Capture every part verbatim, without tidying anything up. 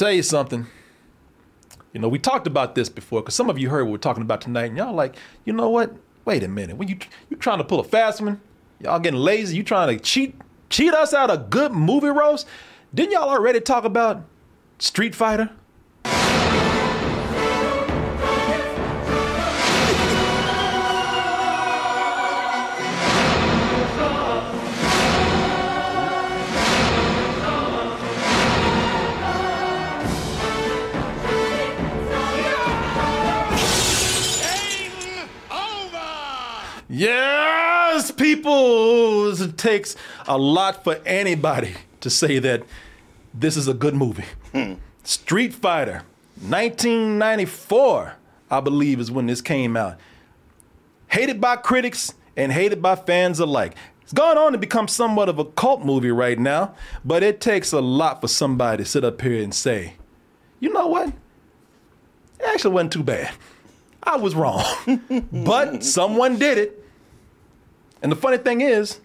tell you something. You know, we talked about this before, because some of you heard what we're talking about tonight, and y'all like, you know what? Wait a minute. When you you trying to pull a fast one, y'all getting lazy. You trying to cheat cheat us out of good movie roast? Didn't y'all already talk about Street Fighter? Yes, people, it takes a lot for anybody to say that this is a good movie. Hmm. Street Fighter, nineteen ninety-four, I believe is when this came out. Hated by critics and hated by fans alike. It's gone on to become somewhat of a cult movie right now, but it takes a lot for somebody to sit up here and say, you know what? It actually wasn't too bad. I was wrong, but someone did it. And the funny thing is,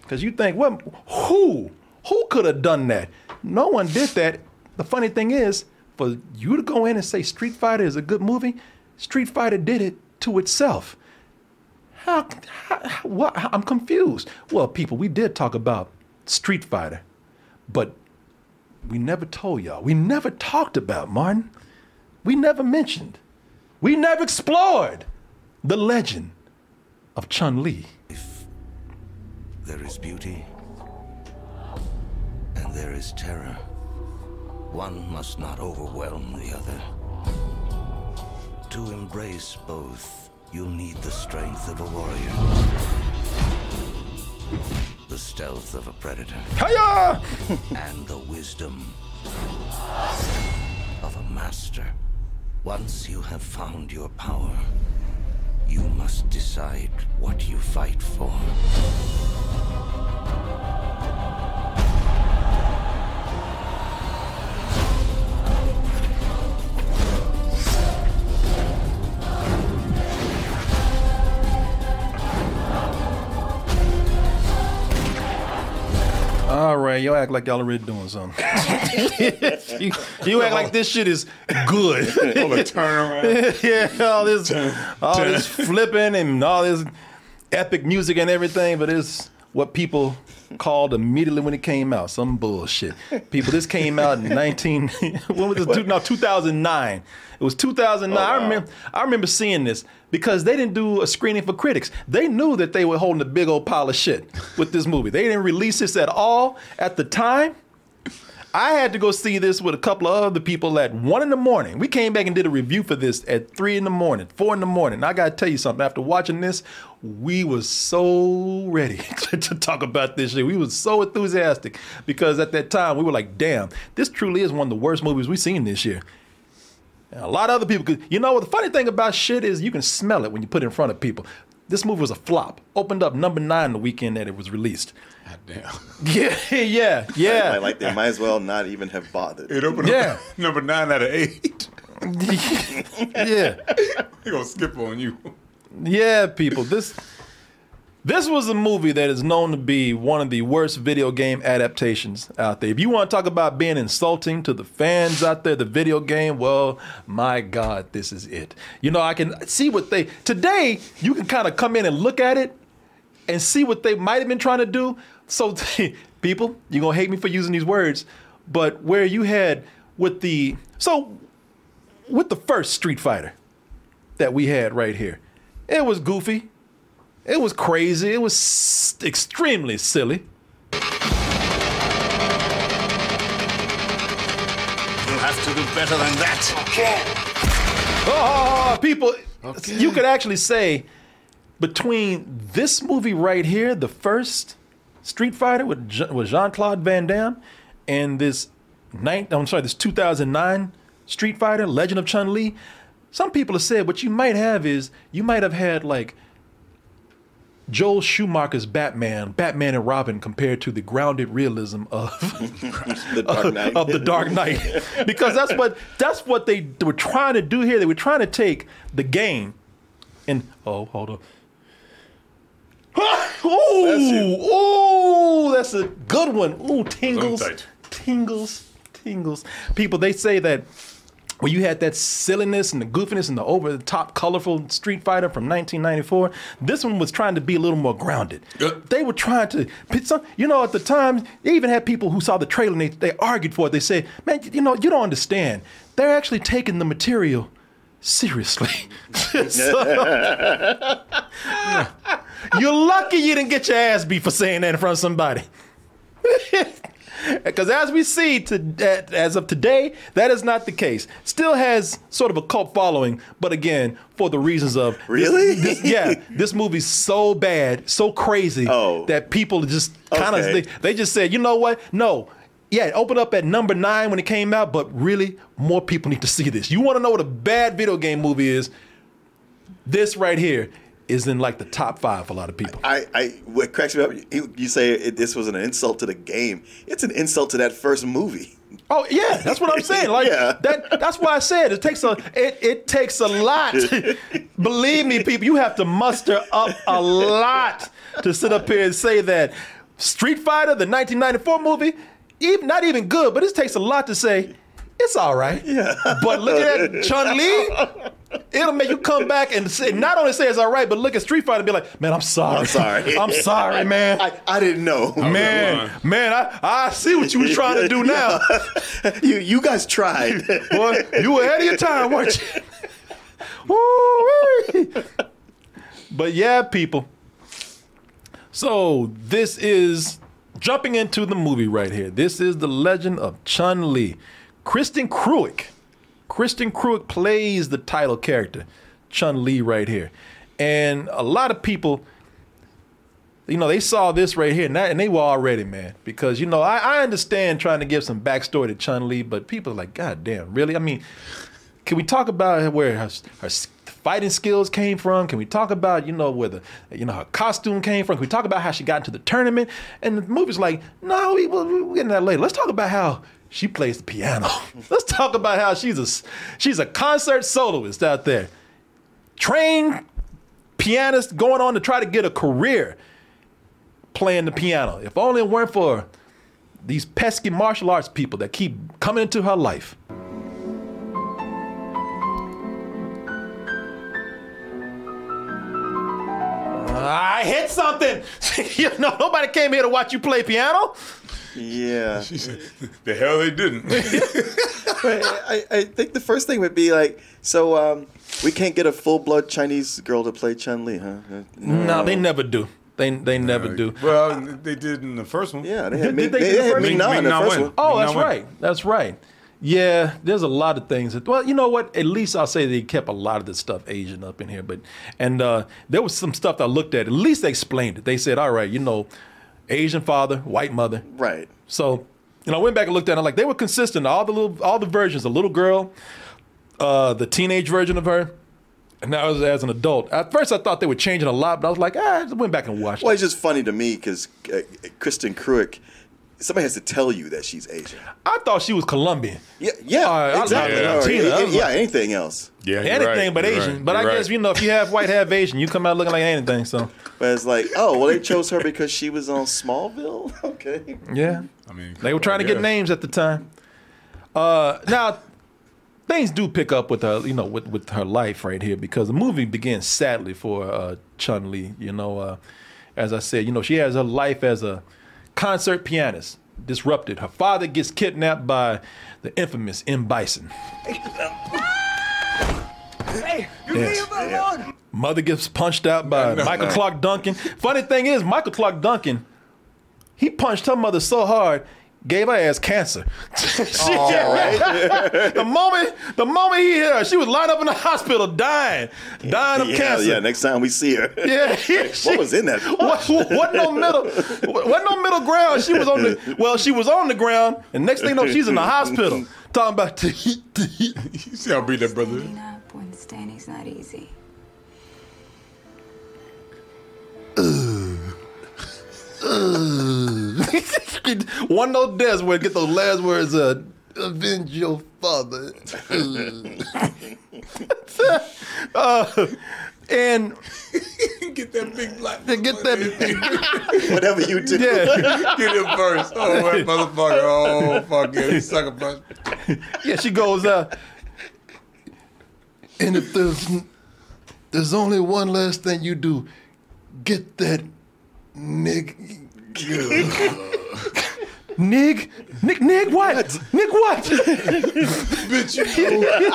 because you think, well, who? Who could have done that? No one did that. The funny thing is, for you to go in and say Street Fighter is a good movie, Street Fighter did it to itself. How? how what? I'm confused. Well, people, we did talk about Street Fighter, but we never told y'all. We never talked about, Martin. We never mentioned. We never explored the legend of Chun-Li. If there is beauty and there is terror, one must not overwhelm the other. To embrace both, you need the strength of a warrior, the stealth of a predator, Hiya! and the wisdom of a master. Once you have found your power, you must decide what you fight for. All right, y'all act like y'all already doing something. you you act like this shit is good. All the turnaround. Yeah, all this, all this flipping and all this epic music and everything, but it's what people called immediately when it came out, some bullshit. People, this came out in nineteen when was this? No, two thousand nine. It was two thousand nine. Oh, wow. I remember I remember seeing this because they didn't do a screening for critics. They knew that they were holding a big old pile of shit with this movie. They didn't release this at all at the time. I had to go see this with a couple of other people at one in the morning. We came back and did a review for this at three in the morning, four in the morning. And I got to tell you something. After watching this, we were so ready to, to talk about this shit. We were so enthusiastic because at that time we were like, damn, this truly is one of the worst movies we've seen this year. And a lot of other people could, you know what? The funny thing about shit is you can smell it when you put it in front of people. This movie was a flop. Opened up number nine the weekend that it was released. God damn. Yeah, yeah, yeah. I, I like they might as well not even have bought it. It opened yeah. up number nine out of eight. Yeah. We're going to skip on you. Yeah, people. This this was a movie that is known to be one of the worst video game adaptations out there. If you want to talk about being insulting to the fans out there, the video game, well, my God, this is it. You know, I can see what they... Today, you can kind of come in and look at it and see what they might have been trying to do. So, people, you're going to hate me for using these words, but where you had with the... So, with the first Street Fighter that we had right here, it was goofy. It was crazy. It was extremely silly. You'll have to do better than that. Okay. Oh, people, okay. You could actually say between this movie right here, the first Street Fighter with with Jean-Claude Van Damme, and this nine, I'm sorry, this two thousand nine Street Fighter, Legend of Chun-Li, some people have said what you might have is you might have had like Joel Schumacher's Batman, Batman and Robin compared to the grounded realism of the Dark Knight. of, of the Dark Knight. Because that's what that's what they were trying to do here. They were trying to take the game and oh, hold on. Ooh, that's ooh, that's a good one. Ooh, tingles, tingles, tingles. People, they say that when you had that silliness and the goofiness and the over-the-top colorful Street Fighter from nineteen ninety-four, this one was trying to be a little more grounded. Yep. They were trying to, you know, at the time, they even had people who saw the trailer and they, they argued for it. They said, man, you know, you don't understand. They're actually taking the material seriously. So, no. You're lucky you didn't get your ass beat for saying that in front of somebody. Because as we see, to, as of today, that is not the case. Still has sort of a cult following, but again, for the reasons of... Really? This, this, yeah. This movie's so bad, so crazy, oh. that people just kind of... Okay. They, they just said, you know what? No. Yeah, it opened up at number nine when it came out, but really, more people need to see this. You want to know what a bad video game movie is? This right here is in like the top five for a lot of people. I, I what cracks me up, you, you say it, this was an insult to the game. It's an insult to that first movie. Oh yeah, that's what I'm saying. Like yeah. that. That's why I said it takes a it, it takes a lot. Believe me, people, you have to muster up a lot to sit up here and say that Street Fighter, the nineteen ninety-four movie, even not even good, but it takes a lot to say it's all right. Yeah. But look at that Chun-Li. It'll make you come back and say, not only say it's all right, but look at Street Fighter and be like, man, I'm sorry. I'm sorry. I'm sorry, man. I, I, I didn't know. Man, I man, I, I see what you were trying to do now. you you guys tried. Boy, you were ahead of your time, weren't you? Woo-wee. But yeah, people. So this is jumping into the movie right here. This is The Legend of Chun-Li. Kristin Kreuk. Kristin Kreuk plays the title character, Chun-Li, right here. And a lot of people, you know, they saw this right here, and, that, and they were all ready, man. Because, you know, I, I understand trying to give some backstory to Chun-Li, but people are like, God damn, really? I mean, can we talk about where her, her fighting skills came from? Can we talk about, you know, where the, you know, her costume came from? Can we talk about how she got into the tournament? And the movie's like, no, we, we'll, we'll get into that later. Let's talk about how she plays the piano. Let's talk about how she's a she's a concert soloist out there. Trained pianist going on to try to get a career playing the piano. If only it weren't for these pesky martial arts people that keep coming into her life. I hit something. You know, nobody came here to watch you play piano. Yeah. She said, the hell they didn't. But I, I think the first thing would be like, so um, we can't get a full-blood Chinese girl to play Chun-Li, huh? No, no they never do. They they never uh, do. Well, they did in the first one. Yeah, they had, did, Mi- did they they had Ming-Na in the first one. Oh, that's right. That's right. Yeah, there's a lot of things that, well, you know what? At least I'll say they kept a lot of this stuff Asian up in here. But and uh, there was some stuff that I looked at. At least they explained it. They said, all right, you know, Asian father, white mother. Right. So, you know, I went back and looked at it. Like, they were consistent. All the little, all the versions, the little girl, uh, the teenage version of her, and now as, as an adult. At first, I thought they were changing a lot, but I was like, ah, I just went back and watched well, it. Well, it's just funny to me because uh, Kristin Kreuk, somebody has to tell you that she's Asian. I thought she was Colombian. Yeah, yeah, uh, exactly. Yeah, Latina, yeah, yeah like, anything else. Yeah, anything right, but Asian. Right, but I right. guess you know if you have white, have Asian, you come out looking like anything. So, but it's like, oh, well, they chose her because she was on Smallville. Okay. Yeah. I mean, they were trying to get names at the time. Uh, now, things do pick up with her, you know, with, with her life right here because the movie begins sadly for uh, Chun-Li. You know, uh, as I said, you know, she has her life as a concert pianist disrupted. Her father gets kidnapped by the infamous M. Bison. Hey, you yes. leave him alone. Mother gets punched out by no, no, Michael no. Clark Duncan. Funny thing is, Michael Clark Duncan, he punched her mother so hard, gave her ass cancer. she, right. the moment, the moment he hit her, she was lined up in the hospital, dying, yeah, dying of yeah, cancer. Yeah, next time we see her. Yeah, yeah she, what was in that? What, what no middle? What no middle ground? She was on the well, she was on the ground, and next thing you know, she's in the hospital. Talking about the heat, the heat. You see how I breathe that, brother? Standing up when standing's not easy. Ugh. One of those deaths where get those last words, uh, avenge your father. uh, And get that big black. Get that whatever you do. Yeah. Get him first. Oh, that motherfucker. Oh, fuck yeah, sucker punch. Yeah, she goes. Uh, and if there's there's only one last thing you do, get that nigga. Nig, Nig, Nig, what? what? Nig, what? Bitch, you know.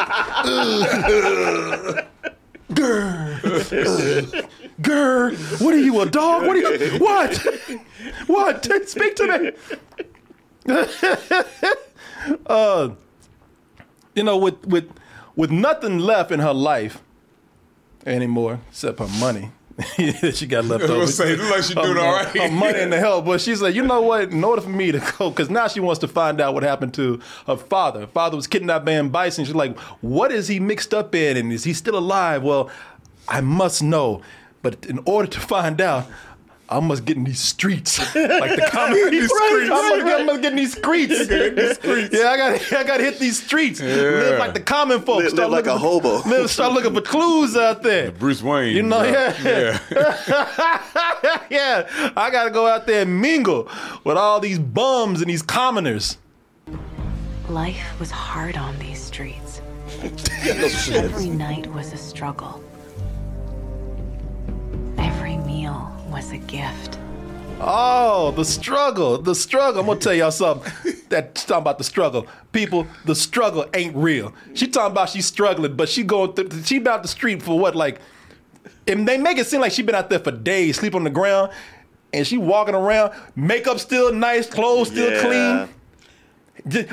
Grr. Grr. What are you, a dog? What are you? What? What? Speak to me. uh, you know, with, with with nothing left in her life anymore except her money. She got left over. I was saying, like she's doing all right. Her money and the hell, but she's like, you know what? In order for me to go, because now she wants to find out what happened to her father. Her father was kidnapped by M. Bison. She's like, what is he mixed up in? And is he still alive? Well, I must know. But in order to find out, I must get in these streets, like the comedy right, streets. Right, right. I must get in these streets. Yeah, I got, I got to hit these streets. Yeah. Live like the common folks. Live, start live like a hobo. Live, start looking for clues out there. The Bruce Wayne. You know, bro. yeah, yeah. yeah. I got to go out there and mingle with all these bums and these commoners. Life was hard on these streets. Every night was a struggle. Every meal was a gift. Oh, the struggle, the struggle. I'm going to tell y'all something. That's talking about the struggle. People, the struggle ain't real. She talking about she's struggling, but she going through, she been out the street for what, like, and they make it seem like she been out there for days, sleep on the ground, and she walking around, makeup still nice, clothes still yeah. clean.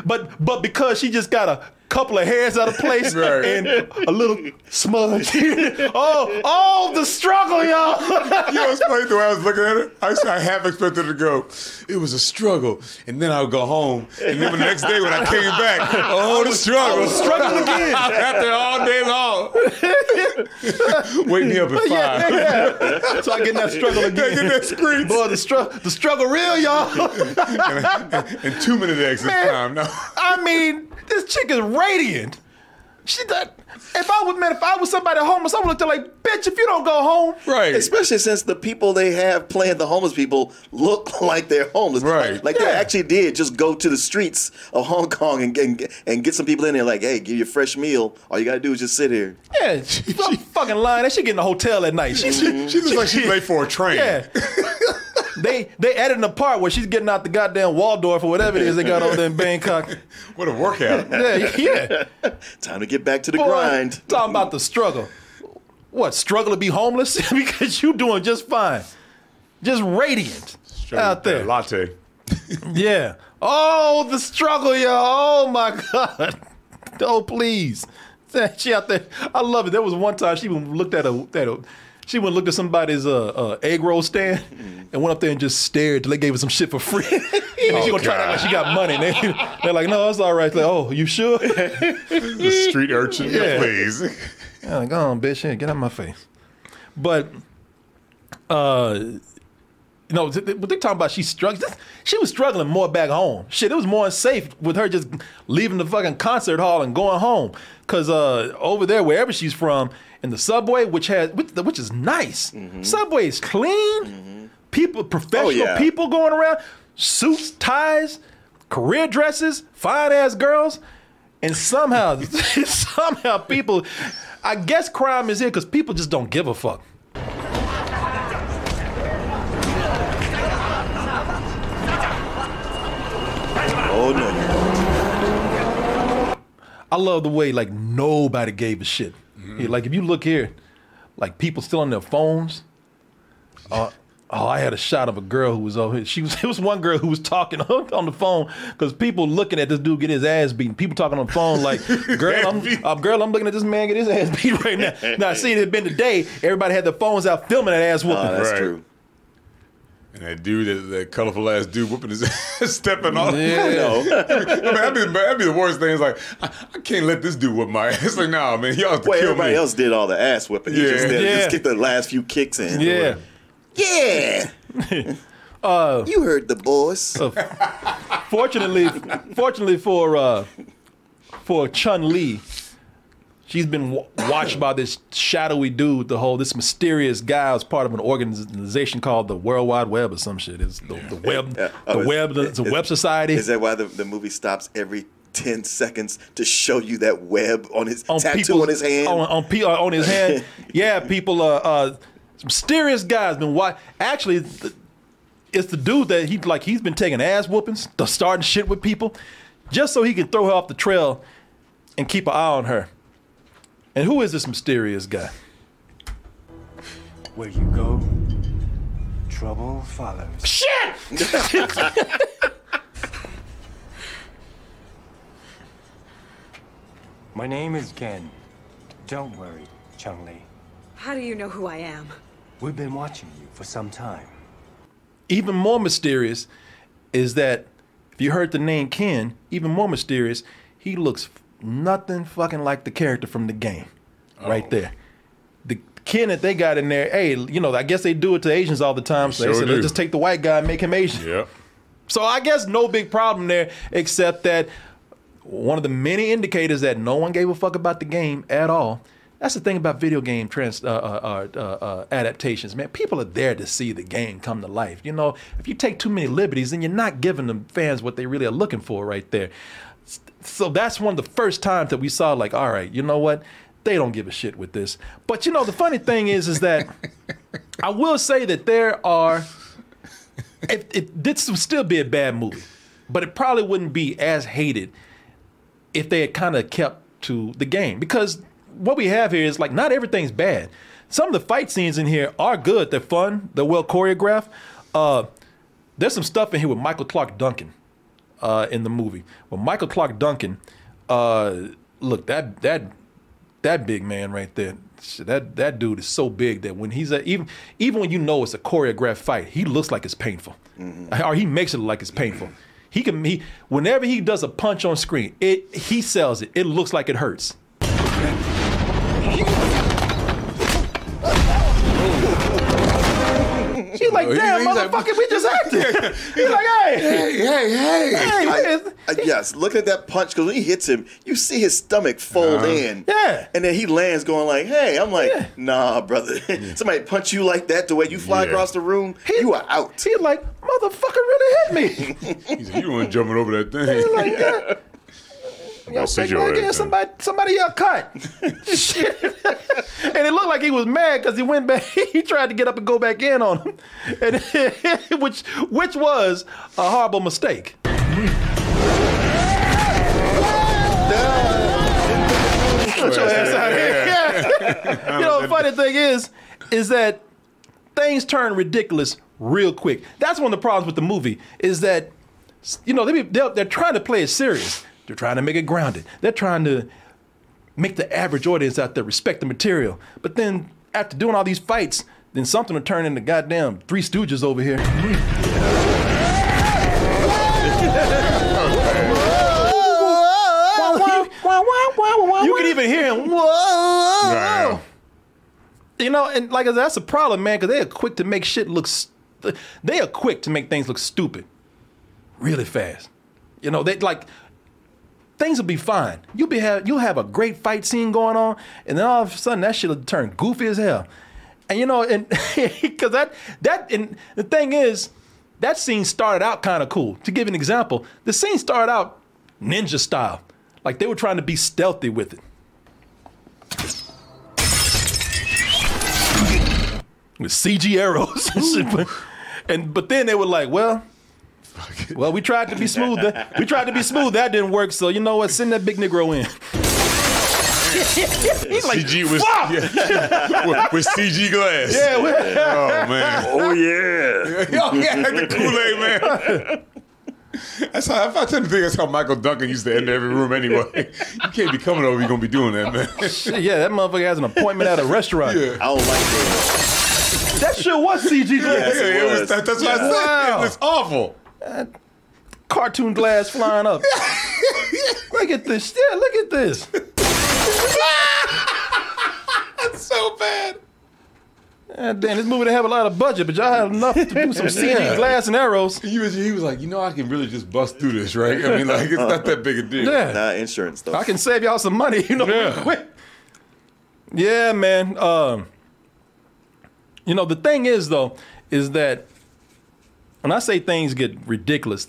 But, but because she just got a couple of hairs out of place right. and a little smudge. oh, oh, the struggle, y'all. You know, it's funny the way I was looking at it. I, I half expected her to go, it was a struggle. And then I would go home. And then the next day when I came back, oh, the struggle. I was struggling again. After all day long. Wake me up at five. Yeah, yeah. So I get in that struggle again. Get that screech. Boy, the, stru- the struggle real, y'all. and, and, and two minute exit time. No. I mean, this chick is radiant. She done. If I would, man, if I was somebody homeless, I would look at her like, bitch, if you don't go home, right? Especially since the people they have playing the homeless people look like they're homeless, right? Like, like yeah. they actually did just go to the streets of Hong Kong and and, and get some people in there. Like, hey, give you a fresh meal. All you gotta do is just sit here. Yeah, she, she fucking lying. That she get in a hotel at night. She, mm-hmm. she, she looks like she's late for a train. Yeah. They they added a part where she's getting out the goddamn Waldorf or whatever it is they got over there in Bangkok. What a workout. Yeah, yeah. Time to get back to the Boy, grind. Talking about the struggle. What, struggle to be homeless? Because you doing just fine. Just radiant struggle out there. Latte. Yeah. Oh, the struggle, y'all. Oh, my God. Oh, please. She out there. I love it. There was one time she looked at a... At a She went and looked at somebody's uh, uh, egg roll stand and went up there and just stared till they gave her some shit for free. And oh, she gonna try that like she got money. They, they're like, no, it's all right. Like, oh, you sure? The street urchin, yeah. please. Yeah, like, go on, bitch. Hey, get out of my face. But, uh, you know, th- th- what they're talking about, she struggled. She was struggling more back home. Shit, it was more unsafe with her just leaving the fucking concert hall and going home. Because uh, over there, wherever she's from, in the subway, which has which, which is nice. Mm-hmm. Subway is clean. Mm-hmm. People, professional oh, yeah. people going around, suits, ties, career dresses, fine ass girls, and somehow, somehow people. I guess crime is here because people just don't give a fuck. Oh no! I love the way like nobody gave a shit. Yeah, like if you look here, like people still on their phones. Uh, oh, I had a shot of a girl who was over here. She was it was one girl who was talking on the phone because people looking at this dude get his ass beaten. People talking on the phone like, girl, I'm uh, girl, I'm looking at this man get his ass beat right now. Now, see, it had been today. Everybody had their phones out filming that ass whooping. Oh, that's right. true. And that dude, that, that colorful ass dude whooping his ass, stepping off. Yeah. I know. I mean, that'd be, that'd be the worst thing. It's like, I, I can't let this dude whip my ass. It's like, nah, man, y'all have to well, kill everybody me. Else did all the ass whipping. Yeah. He just, yeah. just kicked the last few kicks in. Yeah. Yeah. uh, you heard the boys. Uh, fortunately, fortunately for, uh, for Chun-Li, She's been w- watched by this shadowy dude, the whole, this mysterious guy who's part of an organization called the World Wide Web or some shit. It's the, the web, yeah. oh, the it's, web, the, it's a web society. Is that why the, the movie stops every ten seconds to show you that web on his on tattoo people, on his hand? On, on, pe- on his hand. Yeah, people, uh, uh, mysterious guy's been watching. Actually, it's the dude that he, like, he's been taking ass whoopings, starting shit with people, just so he can throw her off the trail and keep an eye on her. And who is this mysterious guy? Where you go, trouble follows. Shit! My name is Ken. Don't worry, Chun-Li. How do you know who I am? We've been watching you for some time. Even more mysterious is that if you heard the name Ken, even more mysterious, he looks nothing fucking like the character from the game. Oh. Right there. The Ken that they got in there, hey, you know, I guess they do it to Asians all the time. So sure they said, do. Let's just take the white guy and make him Asian. Yep. So I guess no big problem there, except that one of the many indicators that no one gave a fuck about the game at all. That's the thing about video game trans, uh, uh, uh, uh, adaptations, man. People are there to see the game come to life. You know, if you take too many liberties, then you're not giving the fans what they really are looking for right there. So that's one of the first times that we saw, like, all right, you know what? They don't give a shit with this. But, you know, the funny thing is, is that I will say that there are, it, it, this would still be a bad movie, but it probably wouldn't be as hated if they had kind of kept to the game. Because what we have here is, like, not everything's bad. Some of the fight scenes in here are good. They're fun. They're well choreographed. Uh, there's some stuff in here with Michael Clark Duncan. Uh, in the movie, well, Michael Clark Duncan, uh, look, that that that big man right there, that that dude is so big that when he's a, even even when you know it's a choreographed fight, he looks like it's painful, mm-hmm. or he makes it look like it's painful. He can he whenever he does a punch on screen, it he sells it. It looks like it hurts. She's like, damn, he's motherfucker, like, we just acted. He's like, hey. Hey, hey, hey. hey I, I, yes, looking at that punch, because when he hits him, you see his stomach fold uh, in. Yeah. And then he lands going like, hey. I'm like, yeah. nah, brother. Yeah. Somebody punch you like that the way you fly yeah. across the room, he, you are out. He's like, motherfucker really hit me. He's like, you weren't jumping over that thing. He's like, yeah. Yo, big man, yeah, somebody, somebody y'all cut. Shit. And it looked like he was mad because he went back. He tried to get up and go back in on him, and which which was a horrible mistake. Put your ass out here. Yeah. You know, the funny thing is, is that things turn ridiculous real quick. That's one of the problems with the movie is that, you know, they they're, they're trying to play it serious. They're trying to make it grounded. They're trying to make the average audience out there respect the material. But then after doing all these fights, then something will turn into goddamn Three Stooges over here. You can even hear him. Whoa. You know, and like I said, that's a problem, man, because they are quick to make shit look, st- they are quick to make things look stupid really fast. You know, they like, things will be fine. You'll be have you'll have a great fight scene going on, and then all of a sudden that shit'll turn goofy as hell. And you know, and because that that and the thing is, that scene started out kind of cool. To give an example, the scene started out ninja style, like they were trying to be stealthy with it. With C G arrows and shit, but, and but then they were like, well. Well, we tried to be smooth. We tried to be smooth. That didn't work. So you know what? Send that big Negro in. He's like, C G was, yeah. with, with C G glass. Yeah. Oh man. Oh yeah. Oh yeah. The Kool-Aid man. That's how I tend to think. That's how Michael Duncan used to end every room anyway. You can't be coming over. You're gonna be doing that, man. Yeah, that motherfucker has an appointment at a restaurant. Yeah. I don't like that. That shit was C G glass. Yeah, it was. It was that, that's yeah. what I said. Wow. It's awful. Uh, cartoon glass flying up. Look at this. Yeah, look at this. That's so bad. Uh, damn, this movie didn't have a lot of budget, but y'all had enough to do some C G yeah. glass and arrows. He was, he was like, you know, I can really just bust through this, right? I mean, like, it's uh, not that big a deal. Yeah. Nah, insurance, though. I can save y'all some money, you know. Yeah. Yeah, man. Um, you know, the thing is, though, is that when I say things get ridiculous,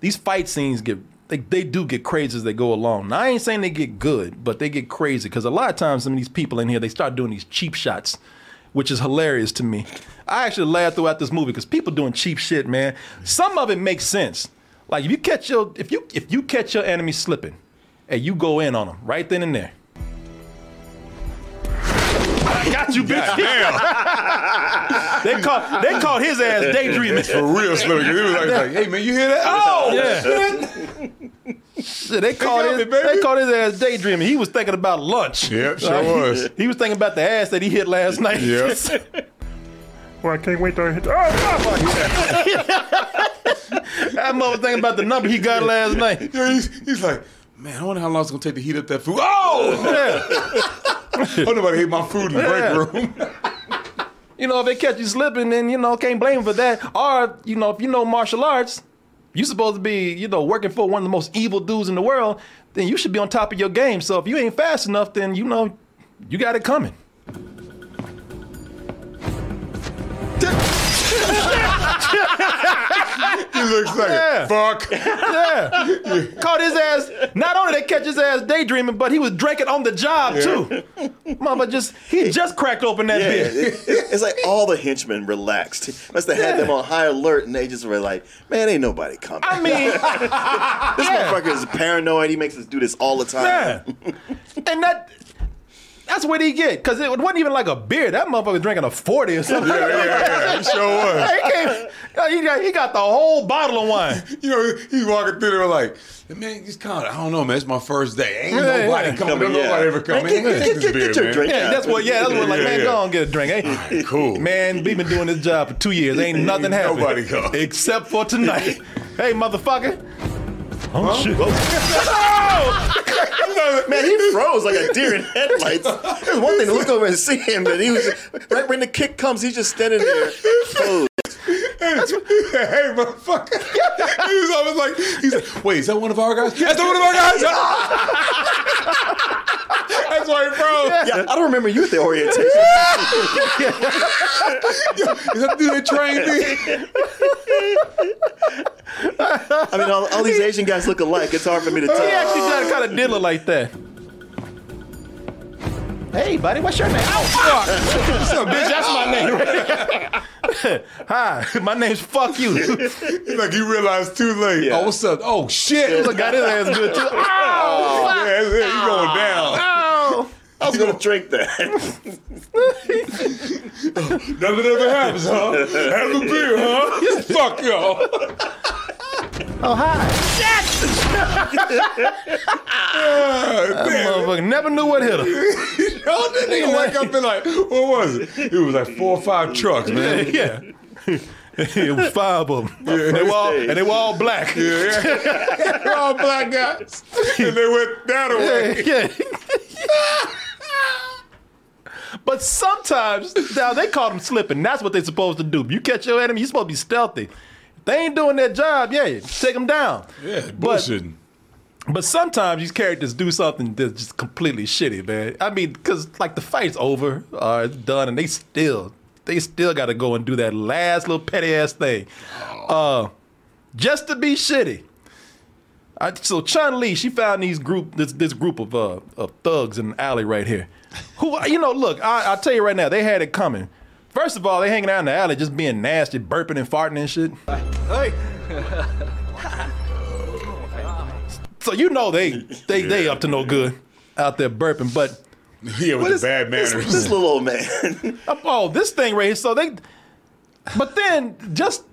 these fight scenes get, they, they do get crazy as they go along. Now, I ain't saying they get good, but they get crazy because a lot of times some of these people in here, they start doing these cheap shots, which is hilarious to me. I actually laughed throughout this movie because people doing cheap shit, man. Some of it makes sense. Like if you catch your if you if you catch your enemy slipping, and you go in on them right then and there. I got you, bitch. Damn. they caught they caught his ass daydreaming for real, slipping. He was like, like, "Hey man, you hear that? Oh yeah. shit." Shit, they caught his, they caught his ass daydreaming. He was thinking about lunch. Yep, sure like, was. He, he was thinking about the ass that he hit last night. Yep. Well, I can't wait to hit. Oh, oh yeah. That mother thinking about the number he got last night. Yeah, he's, he's like, man, I wonder how long it's gonna take to heat up that food. Oh, yeah. Oh, nobody ate my food in the yeah. break room. You know, if they catch you slipping, then you know, can't blame them for that. Or you know, if you know martial arts. You supposed to be, you know, working for one of the most evil dudes in the world, then you should be on top of your game. So if you ain't fast enough, then, you know, you got it coming. He looks like, yeah. fuck. Yeah. yeah. Caught his ass. Not only did they catch his ass daydreaming, but he was drinking on the job, yeah. too. Mama just, he just cracked open that yeah. beer. It's like all the henchmen relaxed. Must have yeah. had them on high alert, and they just were like, man, ain't nobody coming. I mean. This yeah. motherfucker is paranoid. He makes us do this all the time. Yeah. And that... That's what he get, because it wasn't even like a beer. That motherfucker was drinking a forty or something. Yeah, yeah, yeah. He sure was. He, he, got, he got the whole bottle of wine. You know, he's walking through there like, man, just kind of, I don't know, man, it's my first day. Ain't yeah, nobody yeah. coming. Nobody yeah. ever coming. Get, get, get, get, beer, get your drink. Yeah, that's what, yeah, that's what, like, yeah, man, yeah. go on, get a drink. Hey, right, cool. Man, we've been doing this job for two years. Ain't nothing happening. Nobody come. Except for tonight. Hey, motherfucker. Oh, huh? Shit. Oh! Man, he froze like a deer in headlights. It was one thing to look over and see him, but he was just, right when the kick comes, he's just standing there froze. That's what, hey, motherfucker. He was always like, he's like, wait, is that one of our guys? That's one of our guys. That's why he froze. Yeah, I don't remember you at the orientation. Is that the dude that trained me? I mean, all, all these Asian guys look alike. It's hard for me to tell. He actually kind of did look like that. Hey, buddy, what's your name? Oh, fuck! What's up, bitch? That's my name. Hi, my name's Fuck You. It's like you realized too late. Yeah. Oh, what's up? Oh, shit. Look, got his ass good, too. Oh, oh yeah, you oh, going down. Oh. I was going to drink that. Nothing ever happens, huh? Have a beer, huh? Fuck y'all. Oh, hi. Shit! uh, that motherfucker never knew what hit him. Y'all didn't even wake up and like, what was it? It was like four or five trucks, man. Yeah. yeah. It was five of them. Yeah. And, they were all, and they were all black. Yeah. They were all black guys. And they went that away. Yeah. yeah. But sometimes, now they caught them slipping. That's what they're supposed to do. You catch your enemy, you're supposed to be stealthy. They ain't doing their job, yeah. Take them down. Yeah, bullshitting. But, but sometimes these characters do something that's just completely shitty, man. I mean, because like the fight's over, uh, it's done, and they still, they still got to go and do that last little petty ass thing, uh, just to be shitty. I, so Chun-Li, she found these group, this this group of uh, of thugs in an alley right here, who you know, look, I, I'll tell you right now, they had it coming. First of all, they hanging out in the alley just being nasty, burping and farting and shit. Hey. So you know they they, yeah. they up to no good out there burping, but... Yeah, with the is, bad manners. This, this little old man. Oh, this thing right here. So they... But then, just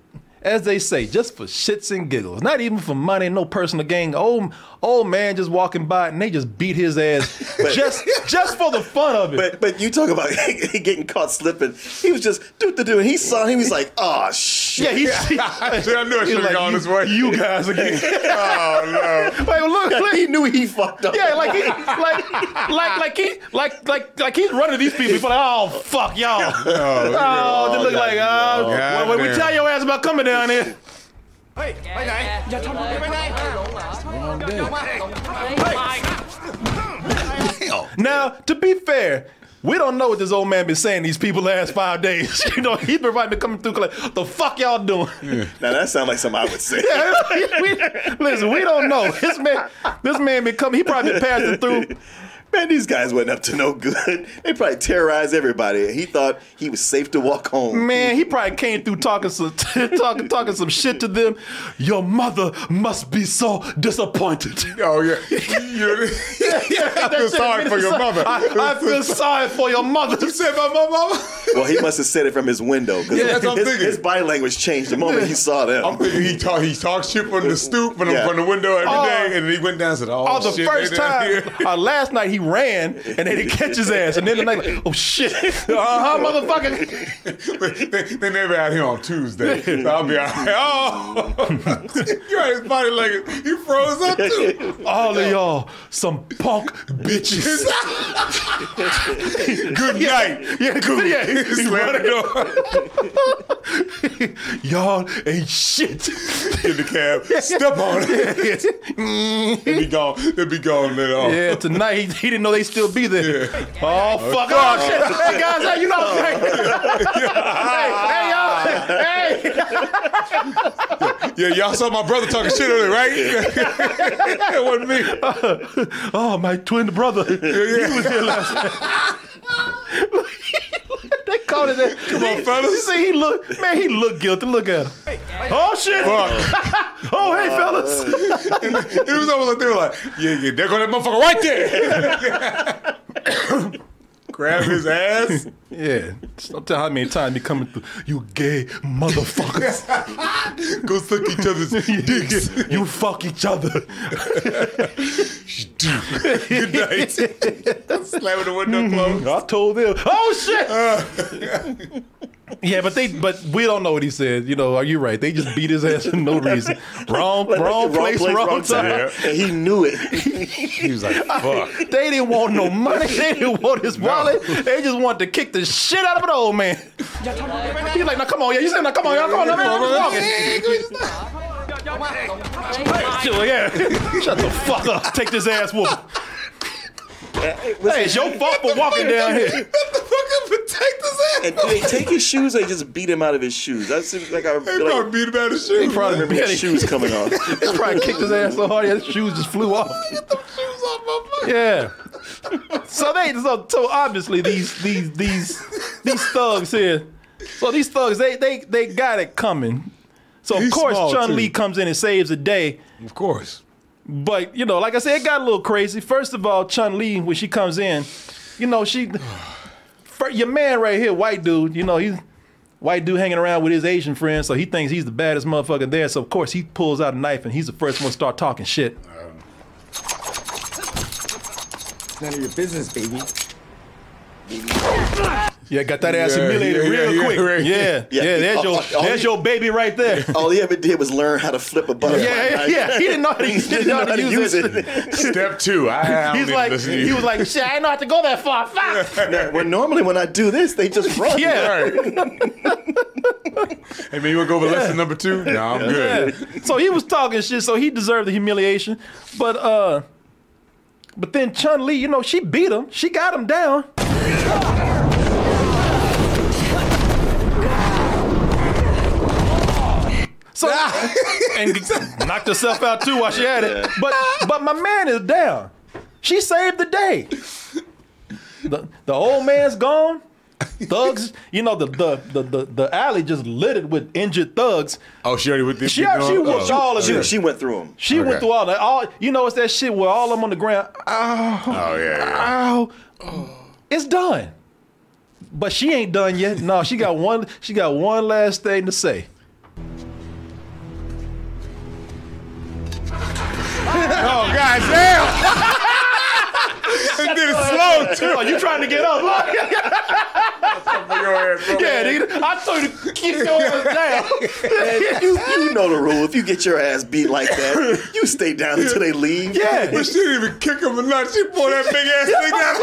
as they say, just for shits and giggles, not even for money, no personal gain, old, old man just walking by and they just beat his ass but, just just for the fun of it. But but you talk about getting caught slipping. He was just doo-doo-doo and he saw him, he's like, oh shit. Yeah, he, he, I knew I should have like, gone this way. You guys again. Oh no. Like, look, look, he knew he fucked up. Yeah, like he like like like he like like like he's running these people. He's like, oh fuck y'all. Oh, oh they look like oh God, when, when we tell your ass about coming down here. Hey, hey, hey. Now, to be fair, we don't know what this old man been saying these people last five days. You know, he's been right been coming through like, the fuck y'all doing? Yeah. Now that sounds like something I would say. Yeah, we, listen, we don't know. This man, this man been coming, he probably been passing through. Man, these guys wasn't up to no good. They probably terrorized everybody. He thought he was safe to walk home. Man, he probably came through talking some talking, talking some shit to them. Your mother must be so disappointed. Oh, yeah. yeah, yeah. I feel sorry for your mother. I, I feel sorry for your mother. You said my mama? Well, he must have said it from his window. Yeah, that's what I'm thinking. His body language changed the moment he saw them. I'm thinking he talked he talk shit from the stoop, from, yeah. the, from the window every uh, day, and he went down and said, oh, oh the shit, first time, uh, last night, he ran and they didn't catch his ass, and then the night, like, oh shit, uh-huh, motherfucker. they, they never out here on Tuesday, so I'll be out. Right. Oh, you had his body like it. You froze up too. All of y'all, some punk bitches. Good night. Yeah, yeah good yeah. night. Slam the door. Y'all ain't shit. Get the cab. Step on it. They'll be gone. They'll be gone later on. Yeah, tonight he. He didn't know they still be there. Yeah. Oh, fuck. Oh, shit. Hey, guys, how you know? Hey, hey, y'all. Hey. Yeah, y'all saw my brother talking shit earlier, right? It wasn't me. Uh, oh, my twin brother. Yeah, yeah. He was here last night. They called it that. Come on, fellas. You see, he looked, man, he looked guilty. Look at him. Oh, shit. Oh, hey, fellas. It was almost like they were like, yeah, yeah, there go that motherfucker right there. Grab his ass. Yeah. Don't tell how many times he coming through. You gay motherfuckers. Go suck each other's dicks. You fuck each other. Good night. Slamming the window closed. I told them. Oh, shit. Uh, yeah, but they, but we don't know what he said. You know, are you right? They just beat his ass for no reason. Wrong, like, wrong, like place, wrong place, wrong, wrong time. time. And he knew it. He was like, fuck. I, they didn't want no money. They didn't want his no. wallet. They just wanted to kick the shit out of an old man. He's like, now come on, yeah. You said, now come on, y'all. Come on, now, man. Let's walk it. Yeah. Shut the fuck up. Take this ass whoop. Hey, it's your fault for walking down here. What the fuck? Protect his ass. And do they take his shoes or they just beat him out of his shoes? That seems like I they probably like, beat him out of his shoes. They probably remember his shoes coming off. They probably kicked his ass so hard his shoes just flew off. Get them shoes off my fucking. Yeah. So they so, so obviously these these these these thugs here. So these thugs they they they got it coming. So of He's course Chun-Li too. comes in and saves the day. Of course. But, you know, like I said, it got a little crazy. First of all, Chun-Li, when she comes in, you know, she, for your man right here, white dude, you know, he's white dude hanging around with his Asian friends, so he thinks he's the baddest motherfucker there. So, of course, he pulls out a knife, and he's the first one to start talking shit. Um, it's none of your business, baby. Yeah, got that ass yeah, humiliated yeah, real yeah, quick. Yeah, yeah, yeah. yeah there's your, all, all there's he, your baby right there. All he ever did was learn how to flip a butterfly. Yeah, yeah, yeah. He didn't know how to, he didn't know how to use it. it. Step two. I, I He's like, he you. was like, shit, I ain't know how to go that far. Fuck. Now, well, normally when I do this, they just run. Yeah. Right. Hey, man, you want to go over yeah. lesson number two? No, I'm good. Yeah. So he was talking shit, so he deserved the humiliation. But, uh, but then Chun-Li, you know, she beat him. She got him down. So and knocked herself out too while she had it. But but my man is down. She saved the day. The the old man's gone. Thugs, you know, the the the the, the alley just littered with injured thugs. Oh, she already with she, she whooped oh. all of them. She, she went through them. She okay. went through all that. All you know, it's that shit where all of them on the ground. Ow, oh yeah. yeah. Ow. Oh. It's done. But she ain't done yet. No, she got one she got one last thing to say. Oh, God damn! And then it's slow, too. Oh, you trying to get up? Yeah, nigga. I told you to keep your ass down. You, you know the rule. If you get your ass beat like that, you stay down until they leave. Yeah. But she didn't even kick him or not. She pulled that big ass thing down.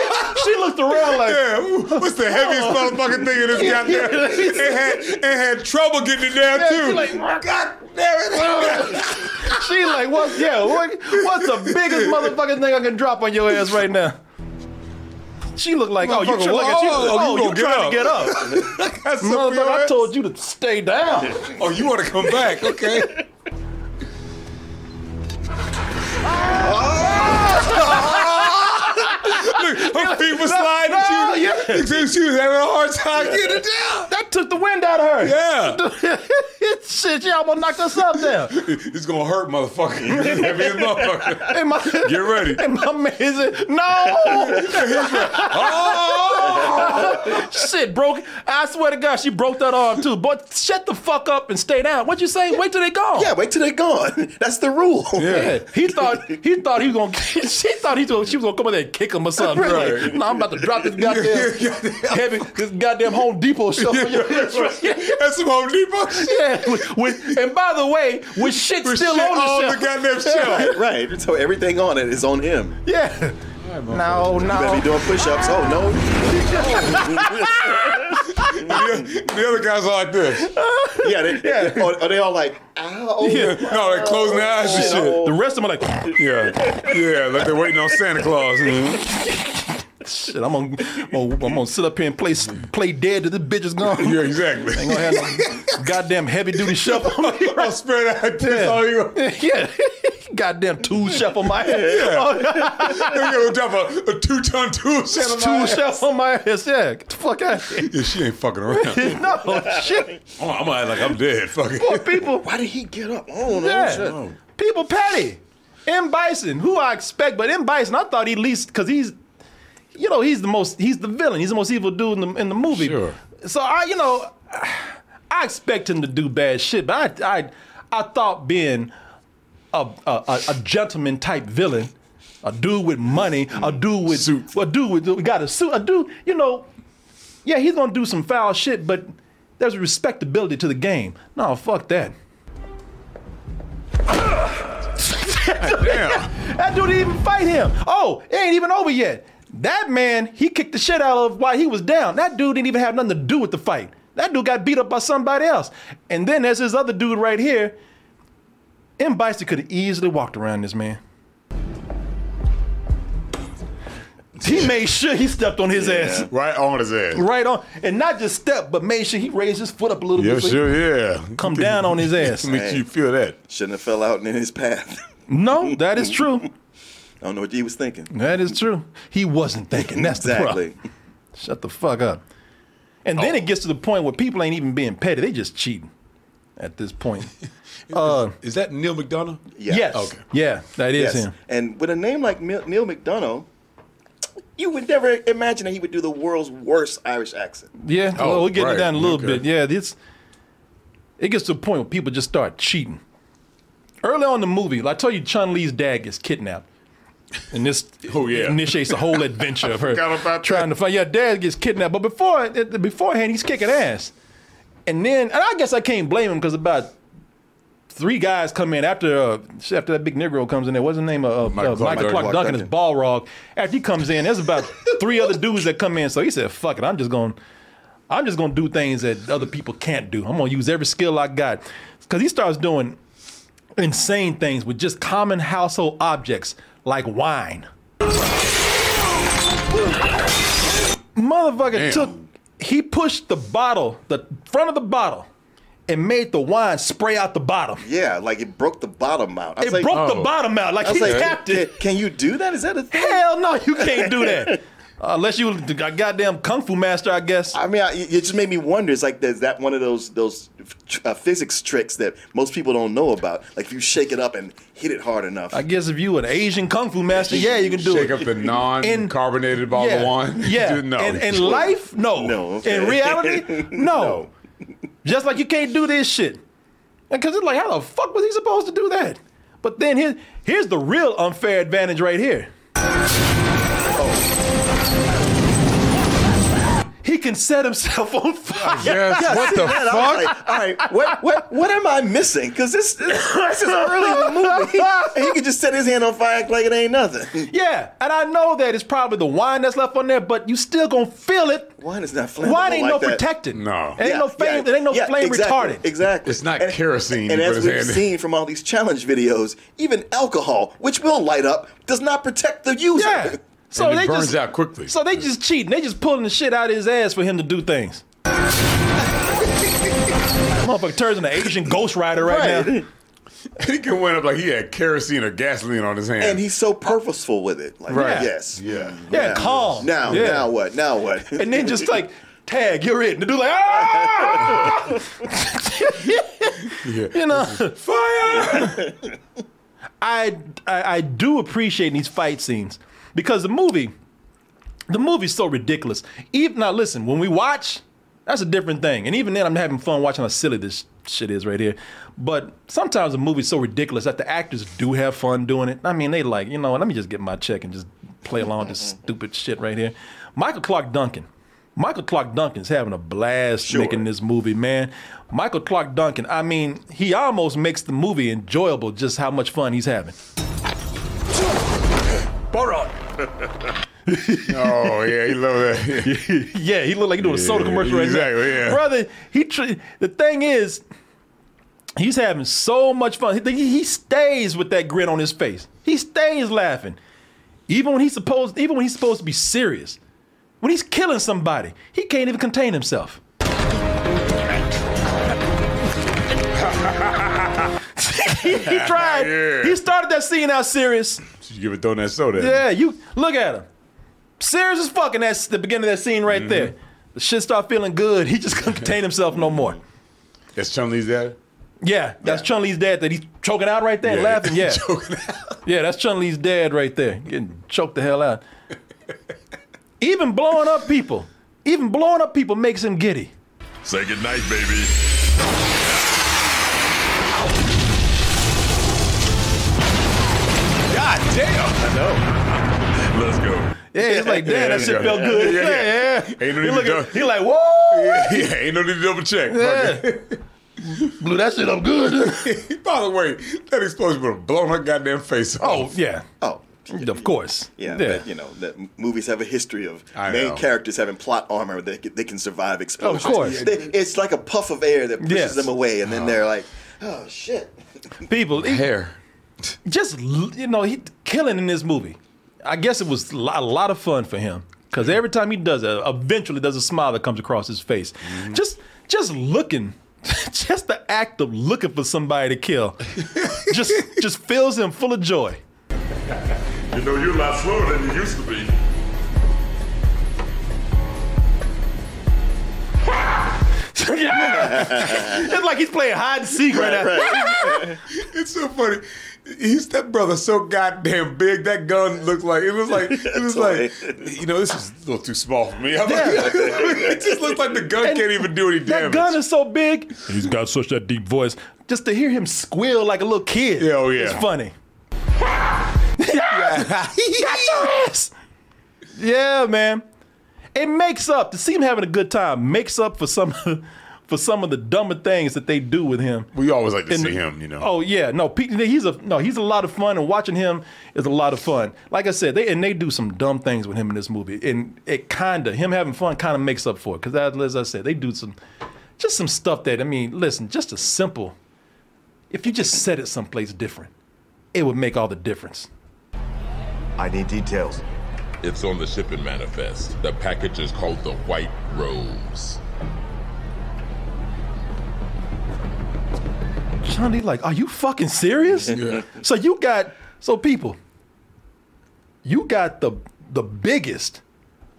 She looked around like, yeah, what's the heaviest motherfucking thing in this goddamn? It had, it had trouble getting it down, yeah, too. She like, God damn it. She like, what's, yeah, what, what's the biggest motherfucking thing I can drop on your ass right now? She looked like, oh, you look at you. Oh, you trying to get up. Motherfucker, I told you to stay down. Oh, you want to come back? Okay. Look, her feet were sliding. No, she, was, yeah. she was having a hard time getting down. That took the wind out of her. Yeah. Shit, y'all gonna knock us up there. It's gonna hurt, motherfucker. It's heavy as motherfucker. My, Get ready. And my man said, no. Oh. Shit, broke. I swear to God, she broke that arm too. But shut the fuck up and stay down. What you saying? Wait till they gone. Yeah, wait till they gone. That's the rule. Yeah. yeah. He thought he thought he was gonna. She thought he was, she was gonna come in there and kick him or something. Right. Like, no, I'm about to drop this goddamn heavy, this goddamn Home Depot stuff. Yeah, right. yeah. That's some Home Depot. Yeah. With, with, and by the way, with shit with still shit on the shelf. The goddamn shelf. Right, right. So everything on it is on him. Yeah. Right, no, no. You better be doing push-ups. Oh, no. the, the other guys are like this. Yeah. They, yeah. Are, are they all like, ow? Yeah. No, they're closing their eyes and shit. Oh. The rest of them are like, yeah. Yeah, like they're waiting on Santa Claus. Mm-hmm. Shit, I'm gonna, I'm gonna sit up here and play play dead till this bitch is gone. Yeah, exactly. I ain't gonna have no goddamn heavy duty shuffle on me. I'll spread out this all you. Yeah, goddamn tool shuffle on my head. Yeah, gonna a, a two ton tool shuffle. Tool shuffle on my ass. Yeah, get the fuck out of here. Yeah, she ain't fucking around. No shit. Oh, I'm gonna act like I'm dead. Fucking. Poor people. Why did he get up? Oh no. Yeah. Shit. Oh. People petty. M. Bison, who I expect, but M. Bison, I thought he least because he's. You know, he's the most, he's the villain. He's the most evil dude in the, in the movie. Sure. So, I, you know, I expect him to do bad shit, but I I, I thought being a, a, a gentleman type villain, a dude with money, a dude with, suit. a dude with, we got a suit, a dude, you know, yeah, he's going to do some foul shit, but there's a respectability to the game. No, fuck that. Damn. That dude didn't even fight him. Oh, it ain't even over yet. That man, he kicked the shit out of while he was down. That dude didn't even have nothing to do with the fight. That dude got beat up by somebody else. And then there's this other dude right here. M. Bison could have easily walked around this man. He made sure he stepped on his yeah. ass. Right on his ass. Right on. And not just step, but made sure he raised his foot up a little yeah, bit. Yeah, sure, yeah. Come down on his ass. Make you feel that. Shouldn't have fell out in his path. No, that is true. I don't know what he was thinking. That is true. He wasn't thinking. That's exactly. the problem. Shut the fuck up. And oh. then it gets to the point where people ain't even being petty. They just cheating at this point. uh, is, is that Neil McDonough? Yeah. Yes. Okay. Yeah, that is yes. him. And with a name like Neil McDonough, you would never imagine that he would do the world's worst Irish accent. Yeah. Oh, well, we'll get right. it down a little okay. bit. Yeah, it's, it gets to the point where people just start cheating. Early on in the movie, like I tell you, Chun-Li's dad gets kidnapped. And this oh, yeah. initiates a whole adventure of her trying that. to find your yeah, dad gets kidnapped. But before it, beforehand, he's kicking ass. And then, and I guess I can't blame him because about three guys come in after uh, after that big Negro comes in there. What's his name? Uh, uh, Michael, uh, Clark, Michael Clark Duncan is Balrog. After he comes in, there's about three other dudes that come in. So he said, "Fuck it, I'm just gonna, I'm just gonna do things that other people can't do. I'm gonna use every skill I got." Because he starts doing insane things with just common household objects. Like wine. Motherfucker Damn. took, he pushed the bottle, the front of the bottle, and made the wine spray out the bottom. Yeah, like it broke the bottom out. I it like, broke oh. the bottom out, like he like, tapped it. Can you do that? Is that a thing? Hell no, you can't do that. Uh, unless you a goddamn kung fu master, I guess. I mean, I, it just made me wonder. It's like, is that one of those those uh, physics tricks that most people don't know about? Like, if you shake it up and hit it hard enough. I guess if you an Asian kung fu master, yeah, you can do shake it. Shake up the non-carbonated and, bottle yeah, of wine? Yeah. No. And, and life? No. No. Okay. In reality? No. no. Just like you can't do this shit. Because it's like, how the fuck was he supposed to do that? But then here, here's the real unfair advantage right here. He can set himself on fire. Yes. Yeah, what the that. fuck? Like, all right, what, what, what am I missing? Because this, this, this is early in the movie. And he can just set his hand on fire like it ain't nothing. Yeah, and I know that it's probably the wine that's left on there, but you still going to feel it. Wine is not flammable. Wine ain't like no that. protected. No. It ain't yeah, no flame, yeah, it ain't no yeah, flame exactly, retarded. Exactly. It's not and, kerosene. And, and as we've seen from all these challenge videos, even alcohol, which will light up, does not protect the user. Yeah. So and it they burns just, out quickly. So they just cheating. They just pulling the shit out of his ass for him to do things. Motherfucker turns into Asian Ghost Rider right, right. now. He can went up like he had kerosene or gasoline on his hand. And he's so purposeful with it. Like, right. Yes. Yeah. Yeah, now, calm. Now, yeah. now what? Now what? And then just like, tag, you're it. And the dude like, ah! Yeah. You know, fire! I, I I do appreciate these fight scenes because the movie, the movie's so ridiculous. Even now, listen, when we watch, that's a different thing. And even then, I'm having fun watching how silly this shit is right here. But sometimes the movie's so ridiculous that the actors do have fun doing it. I mean, they like, you know, let me just get my check and just play along with this stupid shit right here. Michael Clark Duncan. Michael Clark Duncan's having a blast sure. making this movie, man. Michael Clark Duncan, I mean, he almost makes the movie enjoyable just how much fun he's having. Balrog. Oh, yeah, he loved that. Yeah, he looked like he doing yeah, a soda commercial right exactly, now. Yeah. Brother, he tr- the thing is, he's having so much fun. He, he stays with that grin on his face. He stays laughing. Even when he's supposed, even when he's supposed to be serious. When he's killing somebody, he can't even contain himself. he, he tried. Yeah. He started that scene out serious. You ever thrown that soda? Yeah, you look at him. Serious as fucking. That's the beginning of that scene right mm-hmm. there. The shit start feeling good. He just couldn't contain himself no more. That's Chun-Li's dad? Yeah, that's yeah. Chun-Li's dad that he's choking out right there and yeah, laughing. Yeah, choking out. Yeah, that's Chun-Li's dad right there. Getting choked the hell out. Even blowing up people, even blowing up people makes him giddy. Say goodnight, baby. God damn. I know. Let's go. Yeah, it's like, damn, yeah, that shit go. felt good. Yeah, yeah. yeah. yeah. Ain't no he, looking, he like, whoa. Yeah, yeah, ain't no need to double check. Yeah. Blew that shit up good. By the way, that explosion would have blown her goddamn face off. Oh, yeah. Oh. Of course. Yeah, yeah. But, you know, that movies have a history of I main know. characters having plot armor that they, they can survive explosions. Oh, of course. They, it's like a puff of air that pushes yes. them away, and then oh. they're like, oh, shit. People, he, hair. Just, you know, he killing in this movie. I guess it was a lot, a lot of fun for him, because every time he does it, eventually there's a smile that comes across his face. Mm-hmm. Just, just looking. Just the act of looking for somebody to kill just, just fills him full of joy. You know, you're a lot slower than you used to be. It's like he's playing hide and seek right, right now. Right. It's so funny. He's that brother so goddamn big. That gun looked like it was like it was like you know this is a little too small for me. I'm yeah. like, it just looks like the gun and can't even do any damage. That gun is so big. He's got such that deep voice. Just to hear him squeal like a little kid. Yeah, oh yeah. It's funny. Yes. Yeah, man. It makes up to see him having a good time. Makes up for some for some of the dumber things that they do with him. We always like to and, see him, you know. Oh yeah, no, he's a no, he's a lot of fun, and watching him is a lot of fun. Like I said, they and they do some dumb things with him in this movie, and it kinda him having fun kind of makes up for it. Because as I said, they do some just some stuff that I mean, listen, just a simple. If you just set it someplace different, it would make all the difference. I need details. It's on the shipping manifest. The package is called the White Rose. Chun-Li, like, are you fucking serious? Yeah. So you got, so people, you got the the biggest,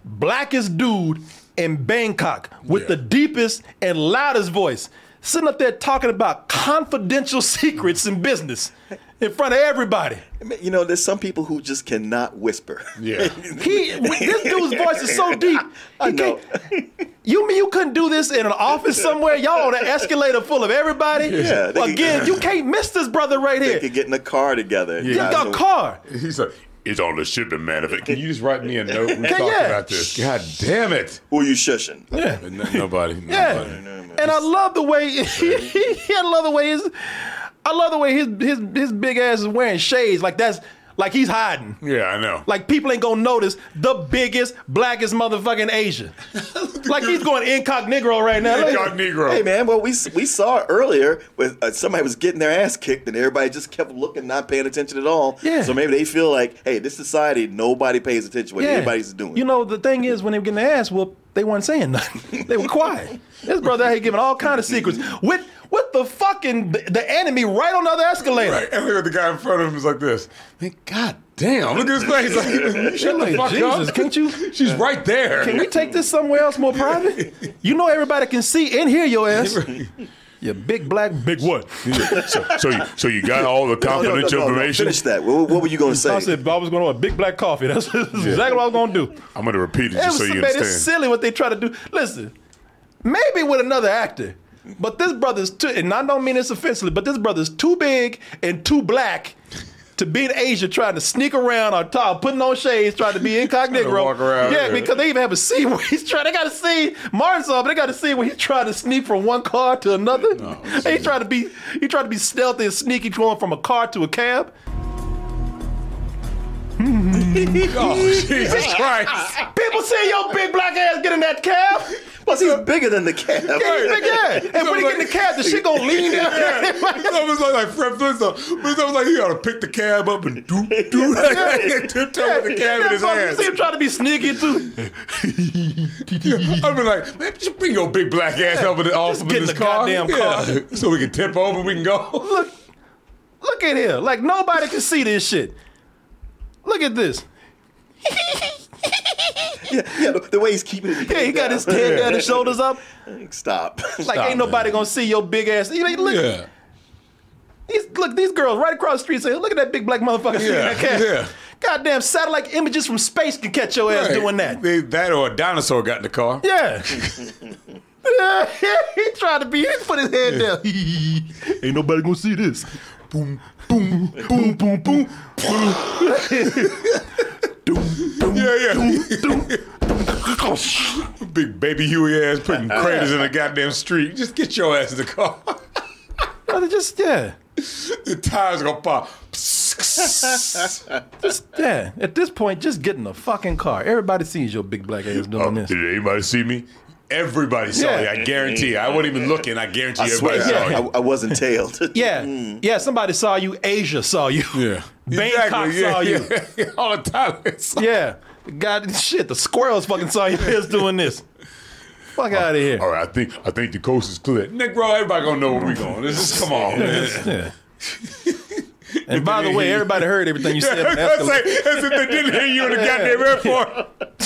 blackest dude in Bangkok with yeah. the deepest and loudest voice sitting up there talking about confidential secrets in business. In front of everybody. You know, there's some people who just cannot whisper. Yeah. he, this dude's voice is so deep. I, I know. You mean you couldn't do this in an office somewhere? Y'all on an escalator full of everybody? Yeah. Again, can, you can't miss this brother right they here. They could get in a car together. Yeah. Get in a car. He's like, it's on the shipping manifest. Can you just write me a note and talk yeah. about this? God damn it. Who are you shushing? Yeah. Nobody. Nobody. Yeah. And I love the way, I love the way his... I love the way his his his big ass is wearing shades. Like that's Like, he's hiding. Yeah, I know. Like, people ain't gonna notice the biggest, blackest motherfucking Asian. Like, he's going incognito right now. Incognito. Hey, man, well, we we saw earlier with uh, somebody was getting their ass kicked and everybody just kept looking, not paying attention at all. Yeah. So maybe they feel like, hey, this society, nobody pays attention to what yeah. anybody's doing. You know, the thing is, when they were getting their ass whooped, they weren't saying nothing. They were quiet. This brother out here giving all kind of secrets with with the fucking the enemy right on the other escalator. Right. And look at the guy in front of him is like this. Man, God damn! Look at his face. Like, shut like, the fuck Jesus, up. Can't you? She's right there. Can we take this somewhere else more private? You know everybody can see and hear your ass. You big black big what? so, so you so you got all the confidential no, no, no, no, information. No, finish that. What, what were you going to say? I said I was going to a big black coffee. That's exactly yeah. what I was going to do. I'm going to repeat it, it just so you man, understand. It's silly what they try to do. Listen, maybe with another actor, but this brother's too. And I don't mean this offensively, but this brother's too big and too black to be in Asia trying to sneak around on top, putting on shades, trying to be incognito. To walk around, yeah, yeah, because they even have a scene where he's trying. They got to see Martin's up. They got to see when he's trying to sneak from one car to another. No, he trying to be, he trying to be stealthy and sneaky, going from a car to a cab. Oh, Jesus Christ! People see your big black ass get in that cab. Plus, he's bigger than the cab. Yeah, he's big ass. And so when he like, get in the cab, the shit gonna lean down. It's almost like, like Fred Flintstone. But it's almost like he gotta pick the cab up and do do like, like tiptoe yeah, with the cab in his hands. You see him trying to be sneaky too. yeah, I'd be like, man, just bring your big black ass yeah, over the off in this car, goddamn car, yeah. so we can tip over, we can go. Look, look at here. Like nobody can see this shit. Look at this. yeah, yeah, the, the way he's keeping it. Yeah, he got down. his head down, his shoulders up. Stop. Like, Stop, ain't nobody man. gonna see your big ass. You know, look. Yeah. These, look, these girls right across the street say, look at that big black motherfucker. Yeah, that yeah. Goddamn satellite images from space can catch your ass right. doing that. They, that or a dinosaur got in the car. Yeah. yeah he tried to be, he put his head yeah. down. Ain't nobody gonna see this. Boom. Boom, boom, boom, boom. Yeah, yeah. Big baby Huey ass putting craters in the goddamn street. Just get your ass in the car. Brother, just, yeah. The tires gonna pop. Just, yeah. At this point, just get in the fucking car. Everybody sees your big black ass doing oh, this. Did anybody see me? Everybody saw yeah. you. I guarantee you. I wasn't even looking. I guarantee I everybody swear, saw yeah. you. I, I wasn't tailed. yeah. Mm. Yeah, somebody saw you. Asia saw you. Yeah. Bangkok exactly. yeah, saw yeah. you. All the time. Yeah. God, shit, the squirrels fucking saw you doing this. Fuck uh, out of here. All right, I think I think the coast is clear. Nick, bro, everybody gonna know where we going. This is, come on, man. Yeah. And by the way, everybody heard everything you said. That's like, as if they didn't hear you in the goddamn airport.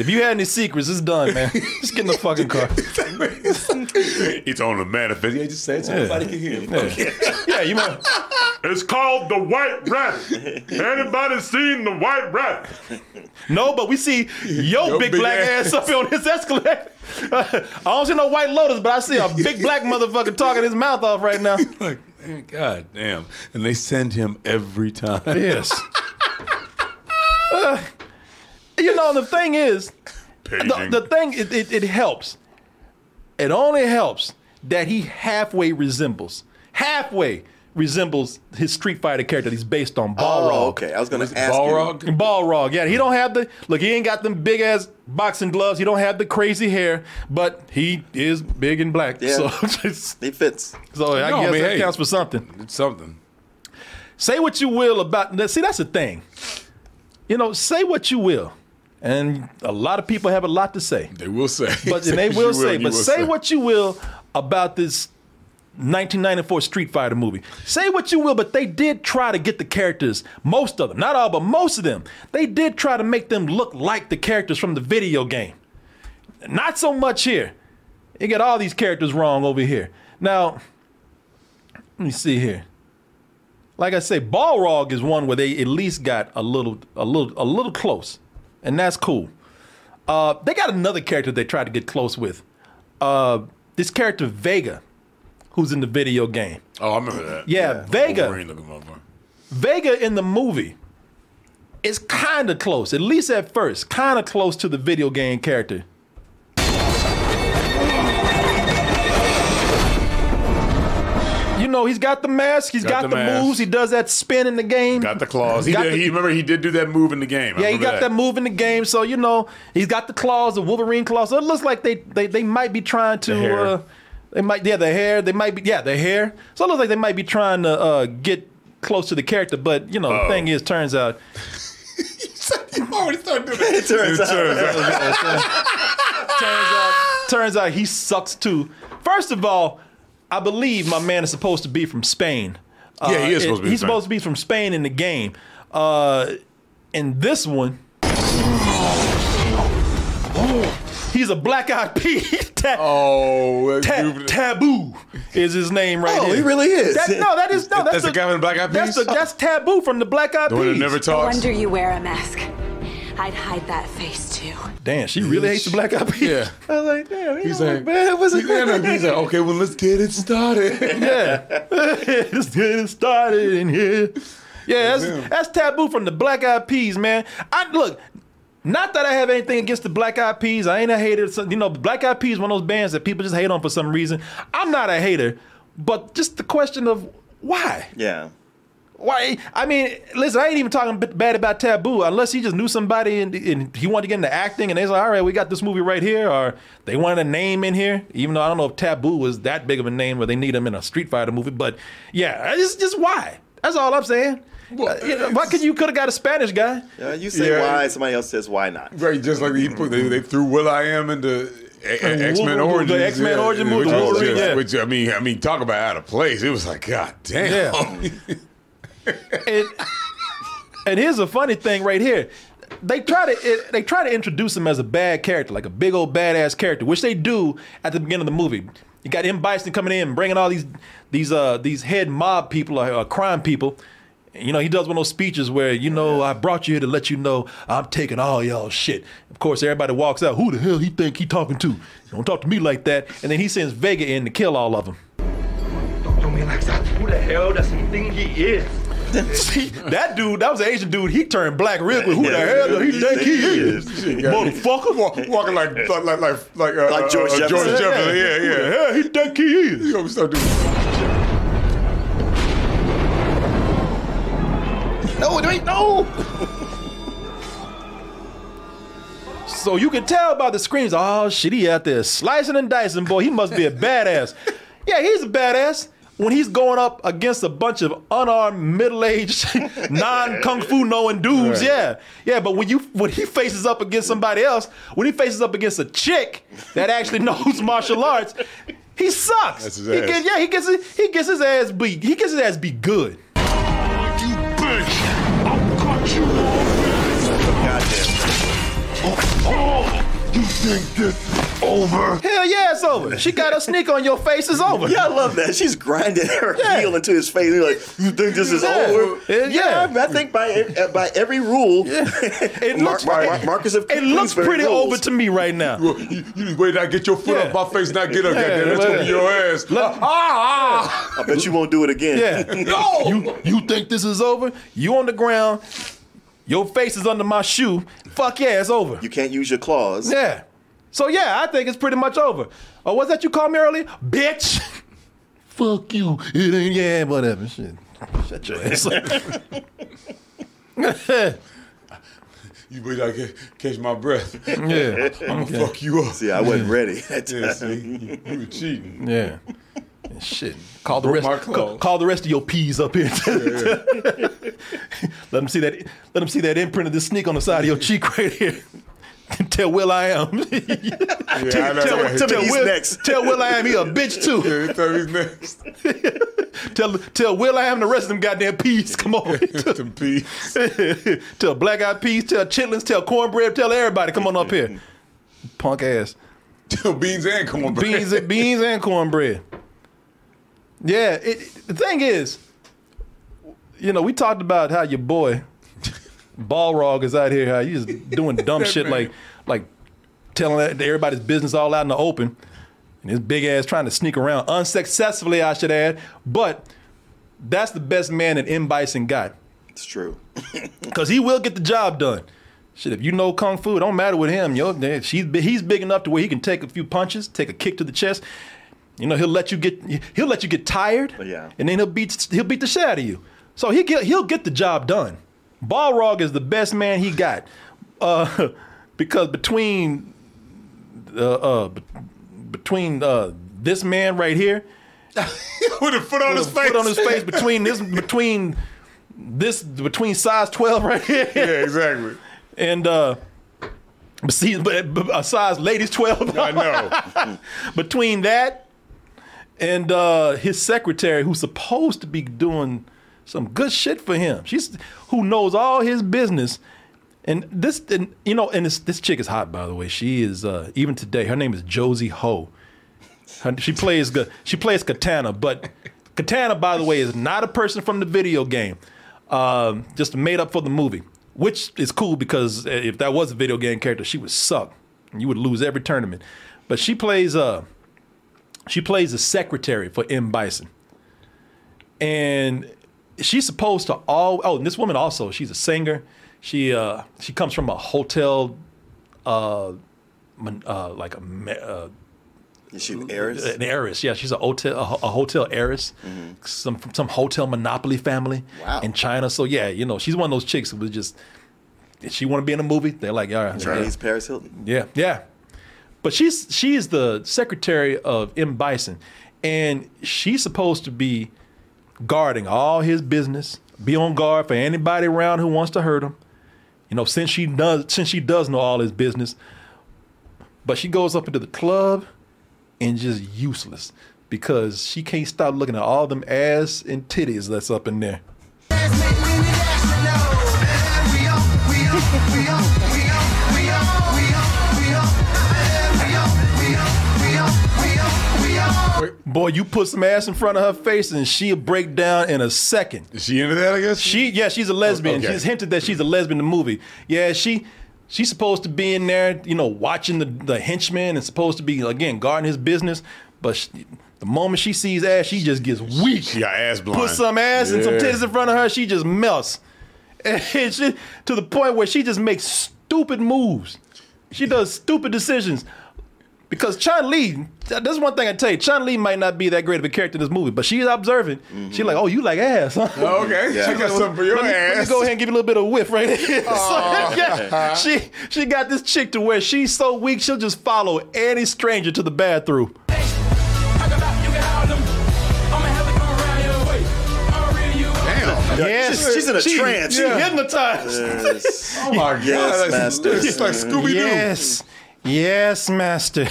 If you had any secrets, it's done, man. Just get in the fucking car. It's on the manifest. Yeah, just say it so yeah. nobody can hear. Yeah, okay. yeah you might. It's called the White Rabbit. Anybody seen the White Rabbit? No, but we see your, your big, big black ass. ass up on this escalator. I don't see no White Lotus, but I see a big black motherfucker talking his mouth off right now. Like, God damn. And they send him every time. Yes. uh, you know, the thing is, the, the thing, it, it, it helps. It only helps that he halfway resembles, halfway resembles his Street Fighter character that he's based on, Balrog. Oh, okay. I was going to ask Balrog? You. Balrog, yeah. He don't have the, look, he ain't got them big-ass boxing gloves. He don't have the crazy hair, but he is big and black. Yeah, so just, he fits. So I no, guess I mean, that hey, counts for something. It's something. Say what you will about, see, that's the thing. You know, say what you will. And a lot of people have a lot to say. They will say. But say they will say. Will, but say, say what you will about this nineteen ninety-four Street Fighter movie. Say what you will, but they did try to get the characters, most of them, not all, but most of them, they did try to make them look like the characters from the video game. Not so much here. You get all these characters wrong over here. Now, let me see here. Like I say, Balrog is one where they at least got a little, a little, a little close, and that's cool. Uh, they got another character they tried to get close with. Uh, this character Vega, who's in the video game. Oh, I remember that. Yeah, yeah. Vega. Vega in the movie is kind of close, at least at first, kind of close to the video game character. You know, he's got the mask. He's got, got the, the moves. He does that spin in the game. Got the claws. He, got did, the, he Remember, he did do that move in the game. I yeah, he got that. that move in the game. So, you know, he's got the claws, the Wolverine claws. So it looks like they, they, they might be trying to... The hair. Uh, they might, yeah, the hair. They might be, yeah, the hair. So it looks like they might be trying to uh, get close to the character. But, you know, Uh-oh. the thing is, turns out... You already started doing that. It turns, it turns out. out. turns out. Turns out he sucks too. First of all, I believe my man is supposed to be from Spain. Uh, yeah, he is supposed to be. He's Spain. supposed to be from Spain in the game. Uh, in this one, he's a Black Eyed Peas. Ta- oh, ta- Taboo is his name right oh, there. Oh, he really is. That, no, that is no. That's, that's a, the guy from the Black Eyed Peas. That's, a, that's Taboo from the Black Eyed Peas. The one that never talks. No wonder you wear a mask. I'd hide that face too. Damn, she really hates the Black Eyed Peas. Yeah. I was like, damn, he's like, man, what's it going on? He's like, okay, well, let's get it started. Yeah. Let's get it started in here. Yeah, that's, that's Taboo from the Black Eyed Peas, man. I Look, not that I have anything against the Black Eyed Peas. I ain't a hater. You know, Black Eyed Peas is one of those bands that people just hate on for some reason. I'm not a hater, but just the question of why. Yeah. Why? I mean, listen, I ain't even talking bad about Taboo unless he just knew somebody and, and he wanted to get into acting and they was like, all right, we got this movie right here, or they wanted a name in here, even though I don't know if Taboo was that big of a name where they need him in a Street Fighter movie. But yeah, it's just why. That's all I'm saying. Well, uh, you know, why could you could have got a Spanish guy? Yeah, you say yeah. why, somebody else says why not. Right, just like he put, they, they threw Will.i.am into X Men Origins. The X Men yeah, Origins movie. Which, yeah. yeah. which, I mean, I mean, talk about out of place. It was like, God damn. Yeah. And, and here's a funny thing right here. They try to it, they try to introduce him as a bad character, like a big old badass character, which they do at the beginning of the movie. You got M. Bison coming in and bringing all these these uh, these head mob people or uh, crime people. You know, he does one of those speeches where, you know, I brought you here to let you know I'm taking all y'all shit. Of course, everybody walks out. Who the hell he think he talking to? Don't talk to me like that. And then he sends Vega in to kill all of them. Don't do me like that. Who the hell does he think he is? See, that dude, that was an Asian dude. He turned black real quick. Who the hell do he think he is? Motherfucker. Walk, walking like like like like, like, uh, like George, uh, Jefferson. George Jefferson. Yeah, yeah. yeah. Who the hell he think he is? You know what I'm doing? No, wait, no! So you can tell by the screams, oh shit, he out there slicing and dicing, boy, he must be a badass. Yeah, he's a badass when he's going up against a bunch of unarmed, middle-aged, non-kung fu knowing dudes, right. yeah. Yeah, but when you when he faces up against somebody else, when he faces up against a chick that actually knows martial arts, he sucks. That's his ass. He get, yeah, he gets his, he gets his ass beat. He gets his ass beat good. Oh, you think this is over? Hell yeah, it's over. She got a sneak on your face, it's over. Yeah, I love that. She's grinding her yeah. heel into his face. You're like, you think this is yeah. over? It, yeah. yeah, I think by by every rule, yeah. it Mark, looks Mark, Mark, Marcus of It looks pretty rules. over to me right now. Well, you, you wait, I get your foot yeah. off my face, not get up. Yeah, that's gonna be your ass. Let, ah, ah, ah. I bet you won't do it again. Yeah. No. You you think this is over? You on the ground. Your face is under my shoe. Fuck yeah, it's over. You can't use your claws. Yeah. So yeah, I think it's pretty much over. Oh, what's that you called me earlier? Bitch. Fuck you. It ain't yeah, whatever. Shit. Shut your ass up. You be like, catch my breath. Yeah. I'm going to fuck you up. See, I wasn't yeah. ready. That time. Yeah, see, you were cheating. Yeah. Shit. Call the rest. Call, call the rest of your peas up here. Yeah, yeah. Let them see that. Let them see that imprint of this sneak on the side of your cheek right here. Tell Will.i.am. yeah, tell tell, tell, tell Will, next. Tell Will.i.am he a bitch too. Yeah, tell he's next. tell tell Will.i.am the rest of them goddamn peas. Come on. Them peas. Tell Black Eyed Peas. Tell chitlins. Tell cornbread. Tell everybody. Come on up here. Punk ass. Tell beans and cornbread. Beans and beans and cornbread. Yeah, it, the thing is, you know, we talked about how your boy Balrog is out here, how he's doing dumb shit like like telling everybody's business all out in the open, and his big ass trying to sneak around unsuccessfully, I should add. But that's the best man that M. Bison got. It's true. Because he will get the job done. Shit, if you know kung fu, it don't matter with him. Yo, she's, he's big enough to where he can take a few punches, take a kick to the chest. You know, he'll let you get he'll let you get tired, yeah. and then he'll beat he'll beat the shit out of you. So he get, he'll get the job done. Balrog is the best man he got, uh, because between uh, uh, between uh, this man right here with a foot on his face, foot on his face between this between this between size twelve right here, yeah, exactly, and. Uh, But see, but, but a size ladies twelve. I know. Between that and uh, his secretary, who's supposed to be doing some good shit for him, she's who knows all his business. And this, and, you know, and this, this chick is hot, by the way. She is uh, even today. Her name is Josie Ho. Her, she plays she plays Katana, but Katana, by the way, is not a person from the video game. Um, just made up for the movie. Which is cool because if that was a video game character, she would suck. You would lose every tournament. But she plays uh, she plays a secretary for M. Bison. And she's supposed to all oh, and this woman also, she's a singer. She uh, she comes from a hotel uh, uh, like a uh, is she an heiress? An heiress, yeah. She's a hotel, a, a hotel heiress, mm-hmm. some from some hotel monopoly family wow. in China. So yeah, you know, she's one of those chicks who was just, did she want to be in a movie? They're like, all right, Chinese yeah. Paris Hilton. Yeah, yeah. But she's she is the secretary of M. Bison, and she's supposed to be guarding all his business, be on guard for anybody around who wants to hurt him. You know, since she does since she does know all his business, but she goes up into the club. And just useless because she can't stop looking at all them ass and titties that's up in there. Boy, you put some ass in front of her face and she'll break down in a second. Is she into that, I guess? She, yeah, she's a lesbian. Okay. She's hinted that she's a lesbian in the movie. Yeah, she... She's supposed to be in there, you know, watching the, the henchman and supposed to be, again, guarding his business. But she, the moment she sees ass, she just gets weak. She got ass blind. Put some ass yeah. and some tits in front of her, she just melts. And she, to the point where she just makes stupid moves. She does stupid decisions. Because Chun-Li, that's one thing I tell you, Chun-Li might not be that great of a character in this movie, but she's observant. Mm-hmm. She's like, oh, you like ass, huh? Oh, okay. Yeah. She got something for your let me, ass. Let me go ahead and give you a little bit of a whiff right here. Oh. So, yeah, she, she got this chick to where she's so weak, she'll just follow any stranger to the bathroom. Yeah, she's, she's in a she, trance. Yeah. She's hypnotized. Yes. Oh, my God. Yes, master. It's like Scooby-Doo. Yes. Yes, master.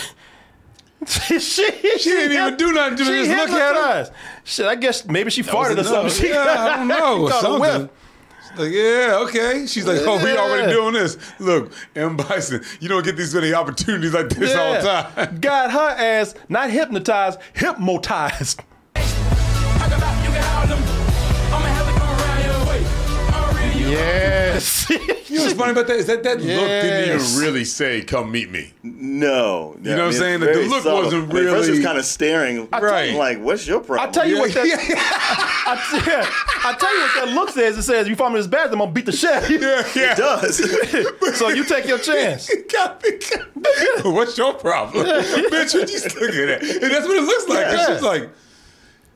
she, she, she didn't even do nothing to me. Just look at us. Shit, I guess maybe she that farted or something. She, yeah, I don't know. Something. She's like, yeah, okay. She's like, yeah. oh, we already doing this. Look, M. Bison, you don't get these many opportunities like this yeah. all the time. Got her ass not hypnotized, hypnotized. Yes. You know what's funny about that is that that yes. look didn't even really say, come meet me. No. no you know what I mean, I'm saying? The look subtle. Wasn't really. The person's kind of staring, right. like, what's your problem? I tell you yeah. what that. I, t- I tell you what that look says. It says, you find me in this bathroom, I'm going to beat the shit out of you. Yeah, yeah. It does. So you take your chance. What's your problem? Bitch, you just look at that. And that's what it looks like. Yeah. She's like,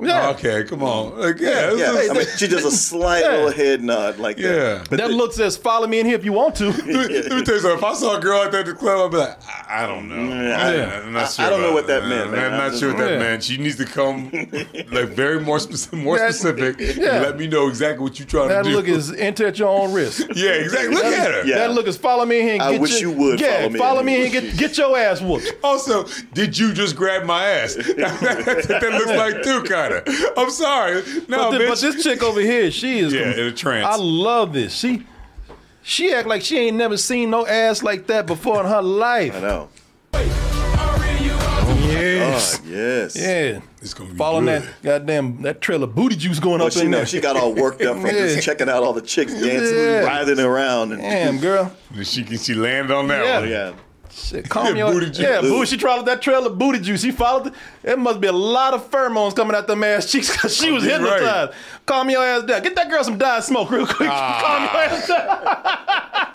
yeah. Okay, come on. Like, yeah, yeah, yeah. I mean, she does a slight yeah. little head nod like yeah. that. But that they, look says, follow me in here if you want to. Let me, let me tell you something. If I saw a girl out there at the club, I'd be like, I, I don't know. Yeah. Yeah. I'm not sure. I, I don't know what that meant. Man. I'm not I'm sure what that yeah. meant. She needs to come like very more, more that, specific yeah. and let me know exactly what you're trying that to do. That look is enter at your own risk. yeah, exactly. Look that, at her. Yeah. That look is follow me in here and I get I wish your, you would yeah, follow me follow in me and get, get your ass whooped. Also, did you just grab my ass? That looks like too, kind of. I'm sorry. No, but, the, bitch. But this chick over here, she is. Yeah, in a trance. I love this. She, she act like she ain't never seen no ass like that before in her life. I know. Oh yes. God, yes. Yeah. It's gonna be following good. That goddamn that trail of booty juice going well, up she in know, there. She got all worked up from yeah. just checking out all the chicks dancing, yeah. writhing around. And damn girl. She can she land on that yeah. one. Yeah. Shit, calm yeah, your booty juice. Yeah, boo, she tried that trail of booty juice. She followed it. It must be a lot of pheromones coming out them ass cheeks because she was hypnotized. Right. Calm your ass down. Get that girl some Diet Smoke real quick. Ah.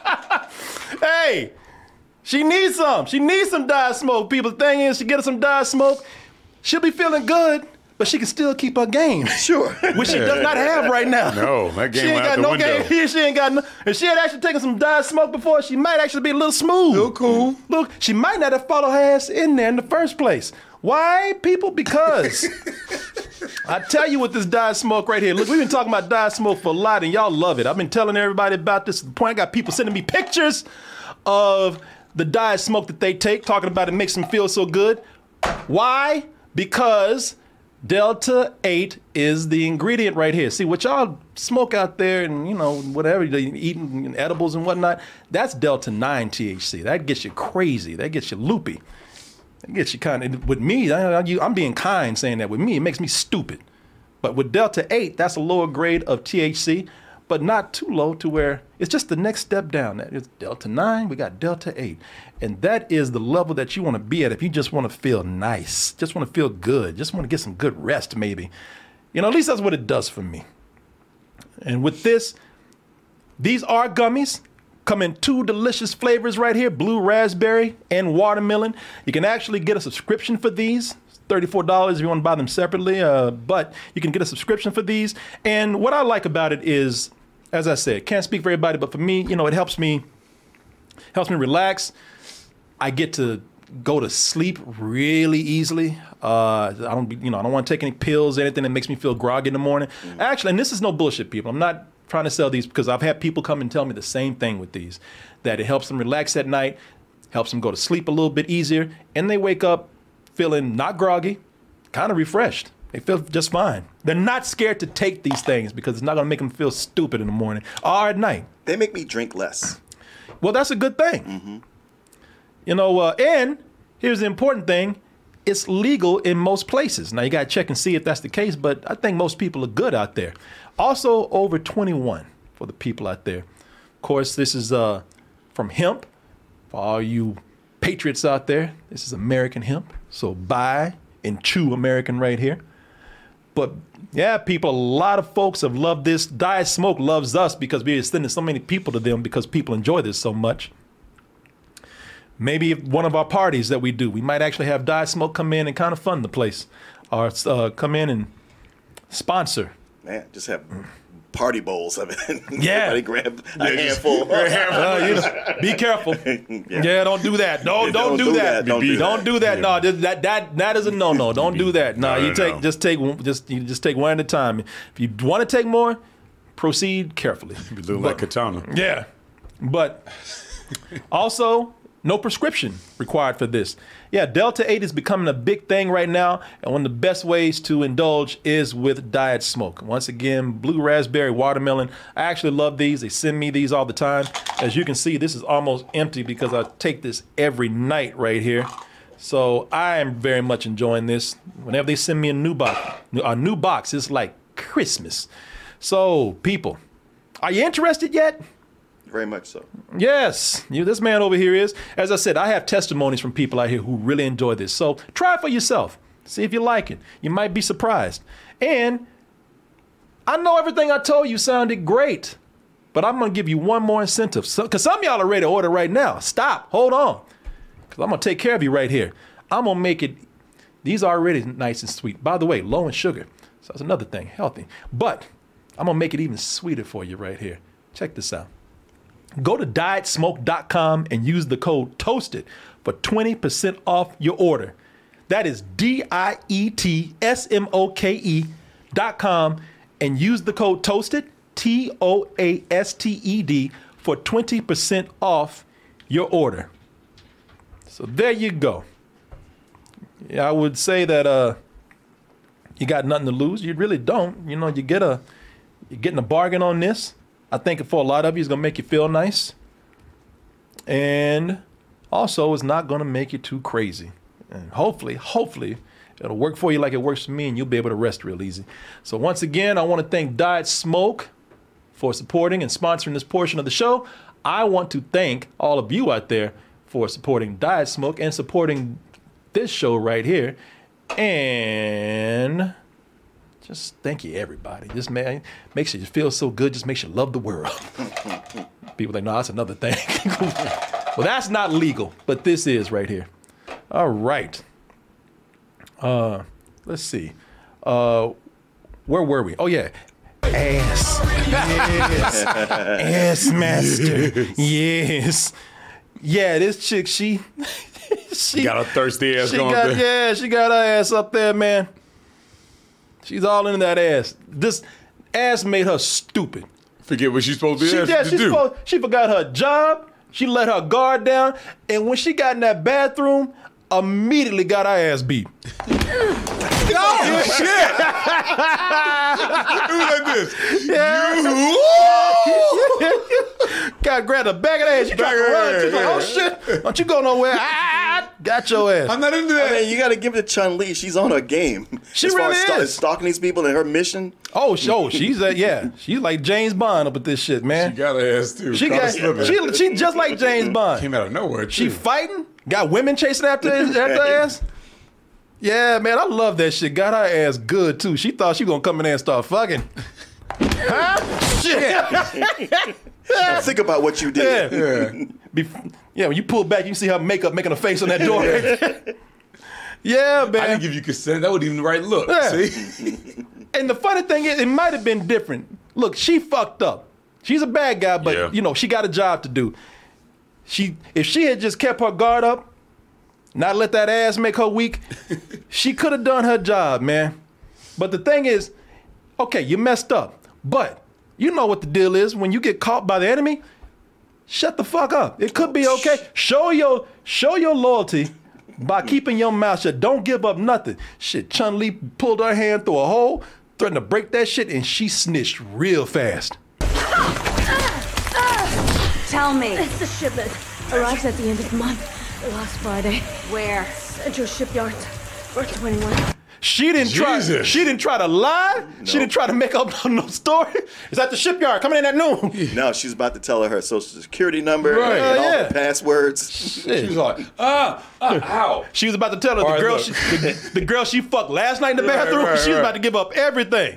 Calm your ass down. Hey, she needs some. She needs some Diet Smoke, people. The thing is, she get her some Diet Smoke. she'll be feeling good, but she can still keep her game. Sure. Which she does not have right now. No, that game she ain't got out no the window. Game here. She ain't got no. If she had actually taken some Diet Smoke before, she might actually be a little smooth. Little cool. Look, she might not have followed her ass in there in the first place. Why, people? Because I tell you what, this Diet Smoke right here. Look, we've been talking about Diet Smoke for a lot, and y'all love it. I've been telling everybody about this. At the point, I got people sending me pictures of the Diet Smoke that they take, talking about it makes them feel so good. Why? Because Delta eight is the ingredient right here. See, what y'all smoke out there and, you know, whatever, eating edibles and whatnot, that's Delta nine T H C. That gets you crazy. That gets you loopy. It gets you kind of, with me, I, I, I'm being kind saying that. With me, it makes me stupid. But with Delta eight, that's a lower grade of T H C, but not too low to where it's just the next step down. It's Delta nine, we got Delta eight. And that is the level that you want to be at if you just want to feel nice, just want to feel good, just want to get some good rest maybe. You know, at least that's what it does for me. And with this, these are gummies. Come in two delicious flavors right here, blue raspberry and watermelon. You can actually get a subscription for these. It's thirty-four dollars if you want to buy them separately, uh, but you can get a subscription for these. And what I like about it is, as I said, can't speak for everybody, but for me, you know, it helps me, helps me relax. I get to go to sleep really easily. Uh, I don't, you know, I don't want to take any pills, anything that makes me feel groggy in the morning. Actually, and this is no bullshit, people. I'm not trying to sell these because I've had people come and tell me the same thing with these, that it helps them relax at night, helps them go to sleep a little bit easier, and they wake up feeling not groggy, kind of refreshed. They feel just fine. They're not scared to take these things because it's not going to make them feel stupid in the morning or at night. They make me drink less. Well, that's a good thing. Mm-hmm. You know, uh, and here's the important thing. It's legal in most places. Now, you got to check and see if that's the case, but I think most people are good out there. Also, over twenty-one for the people out there. Of course, this is uh, from hemp. For all you patriots out there, this is American hemp. So buy and chew American right here. But, yeah, people, a lot of folks have loved this. Diet Smoke loves us because we're sending so many people to them because people enjoy this so much. Maybe if one of our parties that we do, we might actually have Diet Smoke come in and kind of fund the place, or uh, come in and sponsor. Man, just have party bowls of it. Yeah. Everybody grab a yeah, handful. Just, a handful. Uh, you know, be careful. Yeah. yeah, don't do that. No, yeah, don't, don't do, do that. that. Don't, do, don't that. do that. Yeah. No, that that that is a no-no. Don't do that. No, no you no, take no. just take just you just take one at a time. If you want to take more, proceed carefully. You look like Katana. Yeah, but also, no prescription required for this. Yeah, Delta eight is becoming a big thing right now, and one of the best ways to indulge is with Diet Smoke. Once again, blue raspberry, watermelon. I actually love these. They send me these all the time. As you can see, this is almost empty because I take this every night right here. So I am very much enjoying this. Whenever they send me a new box, a new box, it's like Christmas. So, people, are you interested yet? Very much so. Yes. You, this man over here is. As I said, I have testimonies from people out here who really enjoy this. So try it for yourself. See if you like it. You might be surprised. And I know everything I told you sounded great, but I'm going to give you one more incentive. So, because some of y'all are ready to order right now. Stop. Hold on. Because I'm going to take care of you right here. I'm going to make it. These are already nice and sweet. By the way, low in sugar. So that's another thing. Healthy. But I'm going to make it even sweeter for you right here. Check this out. Go to diet smoke dot com and use the code TOASTED for twenty percent off your order. That is D I E T S M O K E dot com and use the code TOASTED, T O A S T E D, for twenty percent off your order. So there you go. Yeah, I would say that uh, you got nothing to lose. You really don't. You know, you get a, you're getting a bargain on this. I think for a lot of you, it's going to make you feel nice. And also, it's not going to make you too crazy. And hopefully, hopefully, it'll work for you like it works for me, and you'll be able to rest real easy. So once again, I want to thank Diet Smoke for supporting and sponsoring this portion of the show. I want to thank all of you out there for supporting Diet Smoke and supporting this show right here. And just thank you, everybody. This man makes you feel so good, just makes you love the world. People think, no, that's another thing. Well, that's not legal, but this is right here. All right. Uh, Let's see. Uh, where were we? Oh, yeah. Ass. Yes. Ass master. Yes. Yeah, this chick, she... she got a thirsty ass going got, there. Yeah, she got her ass up there, man. She's all into that ass. This ass made her stupid. Forget what she's supposed to, she, yeah, to she's do. Supposed, she forgot her job. She let her guard down. And when she got in that bathroom, immediately got her ass beat. Oh, shit. It was like this. Yeah. You. Got grabbed a bag of ass. You trying to run. She's like, oh, shit. Don't you go nowhere. Ah, got your ass. I'm not into that. I mean, you got to give it to Chun-Li. She's on her game. She as really far as is. stalking these people and her mission. Oh, sure. She's a, yeah. She's like James Bond up at this shit, man. She got her ass, too. She, got, she, she just like James Bond. Came out of nowhere, too. She fighting. Got women chasing after, after her ass. Yeah, man, I love that shit. Got her ass good, too. She thought she was going to come in there and start fucking. Huh? Shit. Think about what you did. Yeah. Yeah. Bef- yeah, when you pull back, you see her makeup making a face on that door. Yeah, man. I didn't give you consent. That wasn't even the right look. Yeah. See? And the funny thing is, it might have been different. Look, she fucked up. She's a bad guy, but, yeah. you know, she got a job to do. She, if she had just kept her guard up, not let that ass make her weak. She could have done her job, man. But the thing is, okay, you messed up. But you know what the deal is. When you get caught by the enemy, shut the fuck up. It could be okay. Show your show your loyalty by keeping your mouth shut. Don't give up nothing. Shit, Chun-Li pulled her hand through a hole, threatened to break that shit, and she snitched real fast. Tell me. It's the shipment. Arrives at the end of the month. Last Friday. Where? Central Shipyard. We're twenty-one. She didn't Jesus. try. She didn't try to lie. No. She didn't try to make up no story. It's at the shipyard. Coming in at noon. No, she's about to tell her her social security number right. and uh, all yeah. the passwords. Shit. She was like, ah, uh, how? She was about to tell her the girl, she, the, the girl she fucked last night in the bathroom. Right, right, she was right. about to give up everything.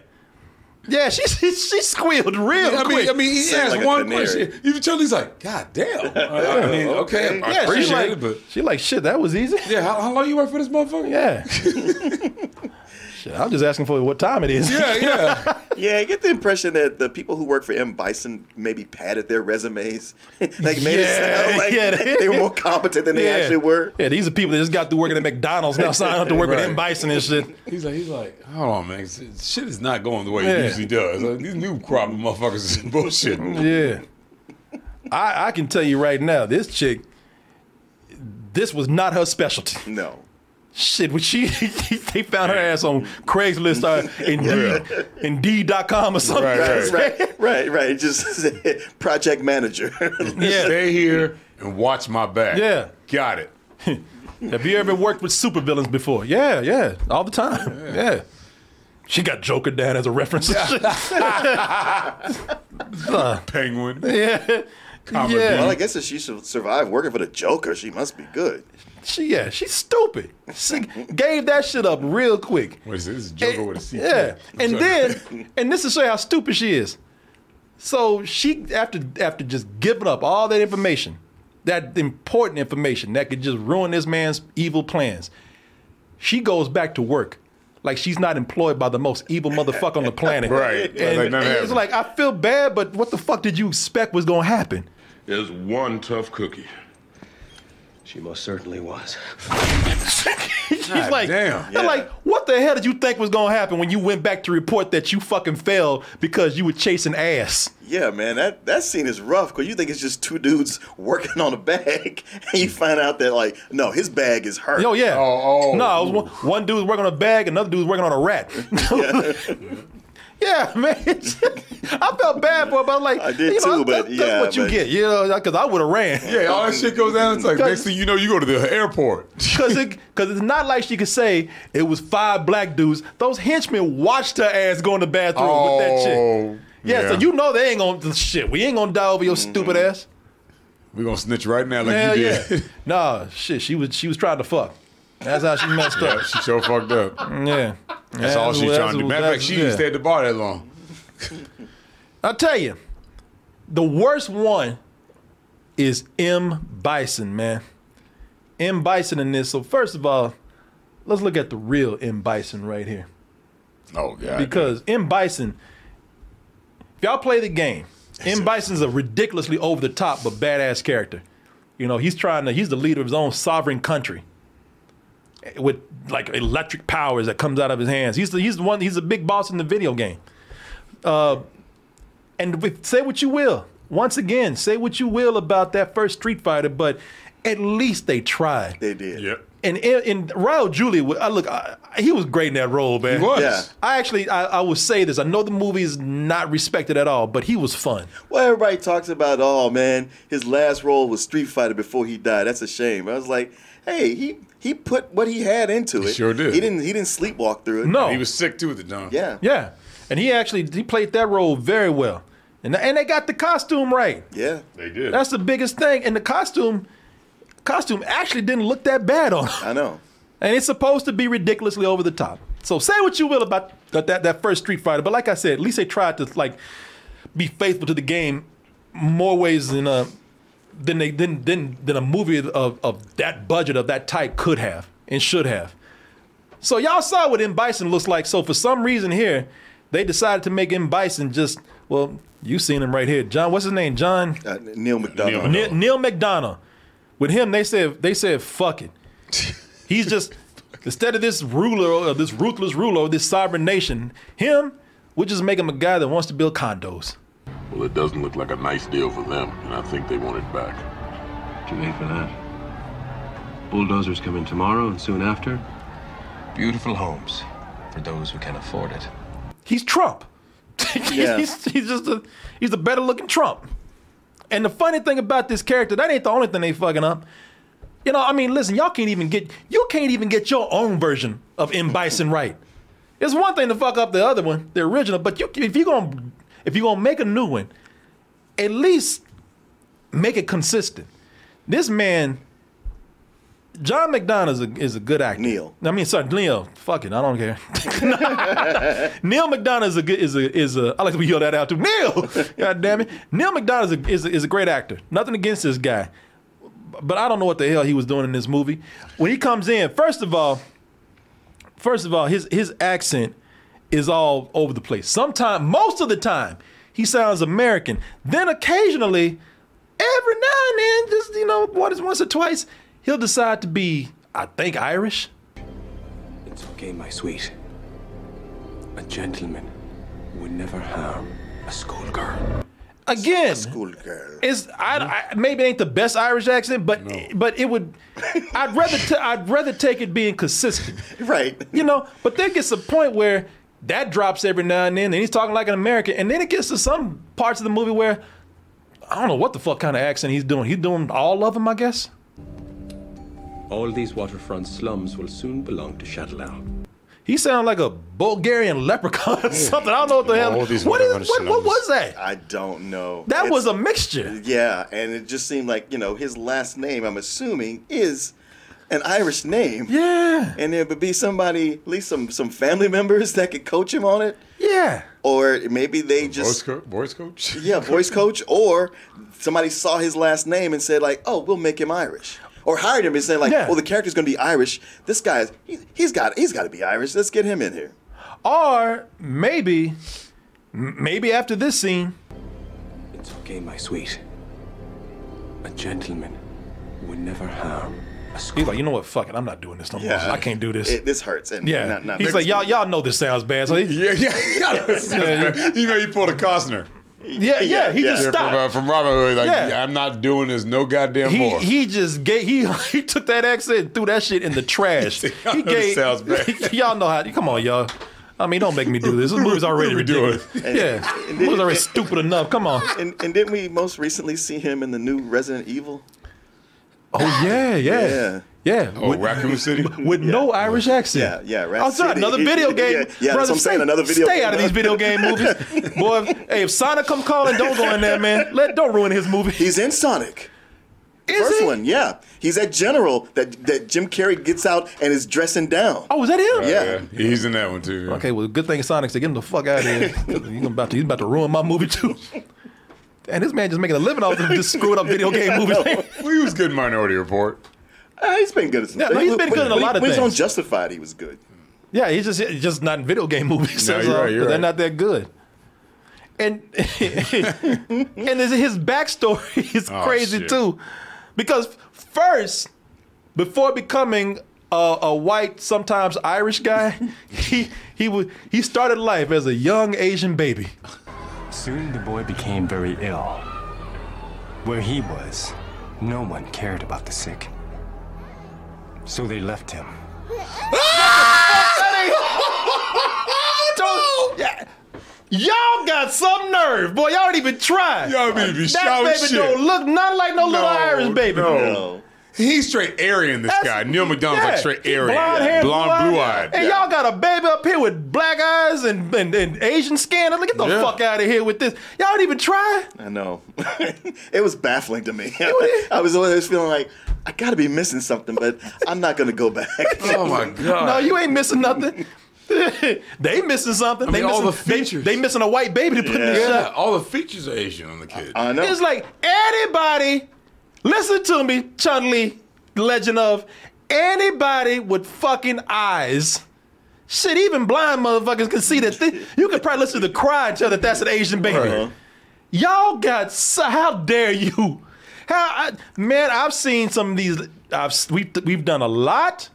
Yeah, she she, she squealed real yeah, I mean, quick. I mean, he asked like one question. You tell he's like, God damn. I, I mean, okay, I yeah, appreciate she like, it, but she like, shit, that was easy. Yeah, how, how long you work for this motherfucker? Yeah. Shit, I'm just asking for what time it is. Yeah, yeah. Yeah, I get the impression that the people who work for M. Bison maybe padded their resumes. Like made yeah, it sound like yeah, they, they were more competent than yeah. they actually were. Yeah, these are people that just got through working at McDonald's now signed up to work right. with M. Bison and shit. He's like, he's like, hold on, man. Shit is not going the way yeah. it usually does. Like, these new crop of motherfuckers is bullshit. Yeah. I, I can tell you right now, this chick, this was not her specialty. No. Shit, when she they found her ass on Craigslist or Indeed, Indeed dot com or something. Right, right, right, right, right. Just project manager. Yeah. Stay here and watch my back. Yeah, got it. Have you ever worked with supervillains before? Yeah, yeah, all the time. Yeah, yeah. She got Joker down as a reference. uh, Penguin. Yeah. Comedy. Yeah. Well, I guess if she should survive working for the Joker, she must be good. She yeah, she's stupid. She gave that shit up real quick. What is this? This is Joker and, with a C T. Yeah, I'm and sorry. then and this is to show you how stupid she is. So she after after just giving up all that information, that important information that could just ruin this man's evil plans, she goes back to work. Like she's not employed by the most evil motherfucker on the planet. Right. And, like and it's like, I feel bad, but what the fuck did you expect was gonna happen? There's one tough cookie. She most certainly was. She's God like, damn. Yeah. Like, what the hell did you think was gonna happen when you went back to report that you fucking failed because you were chasing ass? Yeah, man, that, that scene is rough because you think it's just two dudes working on a bag, and you find out that like, no, his bag is hurt. Oh yeah, oh, oh. no, it was one, one dude's working on a bag, another dude's working on a rat. Yeah. Yeah, man. I felt bad for it, but I'm like, I did you know, too, but that's, that's yeah, what you get, you know, because I would have ran. Yeah, all that shit goes down. It's like next thing you know, you go to the airport. Because it, because it's not like she could say it was five black dudes. Those henchmen watched her ass go in the bathroom oh, with that shit. Yeah, yeah, so you know they ain't gonna shit. We ain't gonna die over your mm-hmm. stupid ass. We gonna snitch right now, like Hell you did. Yeah. Nah, shit. She was she was trying to fuck. That's how she messed yeah, up. She so fucked up. Yeah. That's, that's all she's trying to do. Matter of fact, she yeah. didn't stay at the bar that long. I'll tell you, the worst one is M. Bison, man. M. Bison in this. So first of all, let's look at the real M. Bison right here. Oh, God. Because M. Bison, if y'all play the game, M. Bison's a ridiculously over-the-top but badass character. You know, he's trying to, he's the leader of his own sovereign country with, like, electric powers that comes out of his hands. He's the, he's the one, he's the big boss in the video game. Uh, and with, say what you will. Once again, say what you will about that first Street Fighter, but at least they tried. They did. Yep. And, and Raul Julia, I look, I, he was great in that role, man. He was. Yeah. I actually, I, I will say this. I know the movie is not respected at all, but he was fun. Well, everybody talks about, oh, man, his last role was Street Fighter before he died. That's a shame. I was like, hey, he he put what he had into it. He sure did. He didn't he didn't sleepwalk through it. No. He was sick, too, at the time. Yeah. Yeah. And he actually, he played that role very well. And, and they got the costume right. Yeah. They did. That's the biggest thing. And the costume... costume actually didn't look that bad on him. I know. And it's supposed to be ridiculously over the top. So say what you will about that, that, that first Street Fighter, but like I said, at least they tried to like be faithful to the game more ways than uh, than they than, than than a movie of of that budget of that type could have and should have. So y'all saw what M. Bison looks like. So for some reason here, they decided to make M. Bison just well, you seen him right here, John. What's his name, John? Uh, Neil McDonough. Neil, Neil McDonough. With him, they said they said fuck it. He's just instead of this ruler, or this ruthless ruler, of this sovereign nation, him, we just make him a guy that wants to build condos. Well, it doesn't look like a nice deal for them, and I think they want it back. Too late for that. Bulldozers come in tomorrow, and soon after, beautiful homes for those who can afford it. He's Trump. Yeah. he's, he's just a he's a better looking Trump. And the funny thing about this character, that ain't the only thing they fucking up. You know, I mean, listen, y'all can't even get, you can't even get your own version of M. Bison right. It's one thing to fuck up the other one, the original, but you, if you're gonna, if you're gonna make a new one, at least make it consistent. This man, John McDonough is a, is a good actor. Neil. I mean, sorry, Neil. Fuck it, I don't care. Neil McDonough is a good, is a, is a, I like to yell that out too. Neil! God damn it. Neil McDonough is a, is a, is a great actor. Nothing against this guy. But I don't know what the hell he was doing in this movie. When he comes in, first of all, first of all, his, his accent is all over the place. Sometimes, most of the time, he sounds American. Then occasionally, every now and then, just, you know, once or twice, he'll decide to be, I think, Irish. It's okay, my sweet. A gentleman would never harm a schoolgirl. Again, a schoolgirl. It's I, I maybe it ain't the best Irish accent, but no. but it would. I'd rather t- I'd rather take it being consistent, right? You know, but there gets a point where that drops every now and then, and he's talking like an American, and then it gets to some parts of the movie where I don't know what the fuck kind of accent he's doing. He's doing all of them, I guess. All these waterfront slums will soon belong to Shadaloo. He sounds like a Bulgarian leprechaun or something. I don't know what the hell. All these what, is, what, what was that? I don't know. That it's, was a mixture. Yeah, and it just seemed like, you know, his last name, I'm assuming, is an Irish name. Yeah. And there would be somebody, at least some, some family members that could coach him on it. Yeah. Or maybe they just... Voice, co- voice coach? Yeah, voice coach. Or somebody saw his last name and said, like, oh, we'll make him Irish. Or hired him and saying like, yeah. "Well, the character's going to be Irish. This guy's he, he's got he's got to be Irish. Let's get him in here." Or maybe, maybe after this scene, it's okay, my sweet. A gentleman would never harm a school. He's like, you know what? Fuck it, I'm not doing this no more. Yeah. I can't do this. It, this hurts. And yeah, not, not he's like, y'all y'all know this sounds bad. So he, yeah, yeah, yeah. You know, you pulled a Costner. Yeah, yeah, he yeah, just yeah. stopped. From, uh, from Robin Hood, like, yeah. I'm not doing this no goddamn he, more. He just gave, he he took that accent and threw that shit in the trash. y'all he gave, sounds bad. Y'all know how, come on, y'all. I mean, don't make me do this. This movie's already ridiculous. And, yeah, the movie's already stupid enough. Come on. And, and didn't we most recently see him in the new Resident Evil? Oh, yeah, yeah. yeah. Yeah. Oh, with, Raccoon City? With yeah. no Irish accent. Yeah, yeah, Raccoon oh, sorry, City. Another video game. Yeah, yeah, brother, that's what I'm saying, another video stay game. Stay out of these video game movies. Boy, if, hey, if Sonic come calling, don't go in there, man. Let Don't ruin his movie. He's in Sonic. Is First he? one, yeah. He's that general that that Jim Carrey gets out and is dressing down. Oh, is that him? Uh, yeah. yeah. He's in that one, too. Yeah. Okay, well, good thing Sonic's to get him the fuck out of here. he's, about to, he's about to ruin my movie, too. And this man just making a living off of just screwing up video game movies. Well, he was good in Minority Report. Uh, he's been good. At some yeah, like, he's been good in a lot of things. When he was on Justified, he was good. Yeah, he's just he's just not in video game movies. No, so, you're right, you're right. They're not that good. And and his, his backstory is oh, crazy shit. too, because first, before becoming a, a white, sometimes Irish guy, he he would he started life as a young Asian baby. Soon the boy became very ill. Where he was, no one cared about the sick. So they left him. Y'all got some nerve, boy. Y'all don't even try. Y'all be be That baby shit. Don't look nothing like no, no little Irish baby. No. no. He's straight Aryan, this That's, guy. Neil McDonough's yeah. like straight Aryan. Blonde hair, blonde, blonde blue-eyed. And yeah. y'all got a baby up here with black eyes and, and, and Asian skin. I'm like, get the yeah. fuck out of here with this. Y'all didn't even try. I know. It was baffling to me. I was always feeling like, I got to be missing something, but I'm not going to go back. Oh, my God. No, you ain't missing nothing. They missing something. I mean, they missing all the features. They, they missing a white baby to put yeah. in the shot. Yeah, all the features are Asian on the kid. I, I know. It's like, anybody... Listen to me, Chun-Li, legend of anybody with fucking eyes. Shit, even blind motherfuckers can see that. Thi- you can probably listen to the cry and tell that that's an Asian baby. Uh-huh. Y'all got, so, how dare you? How I, man, I've seen some of these, I've, we've, we've done a lot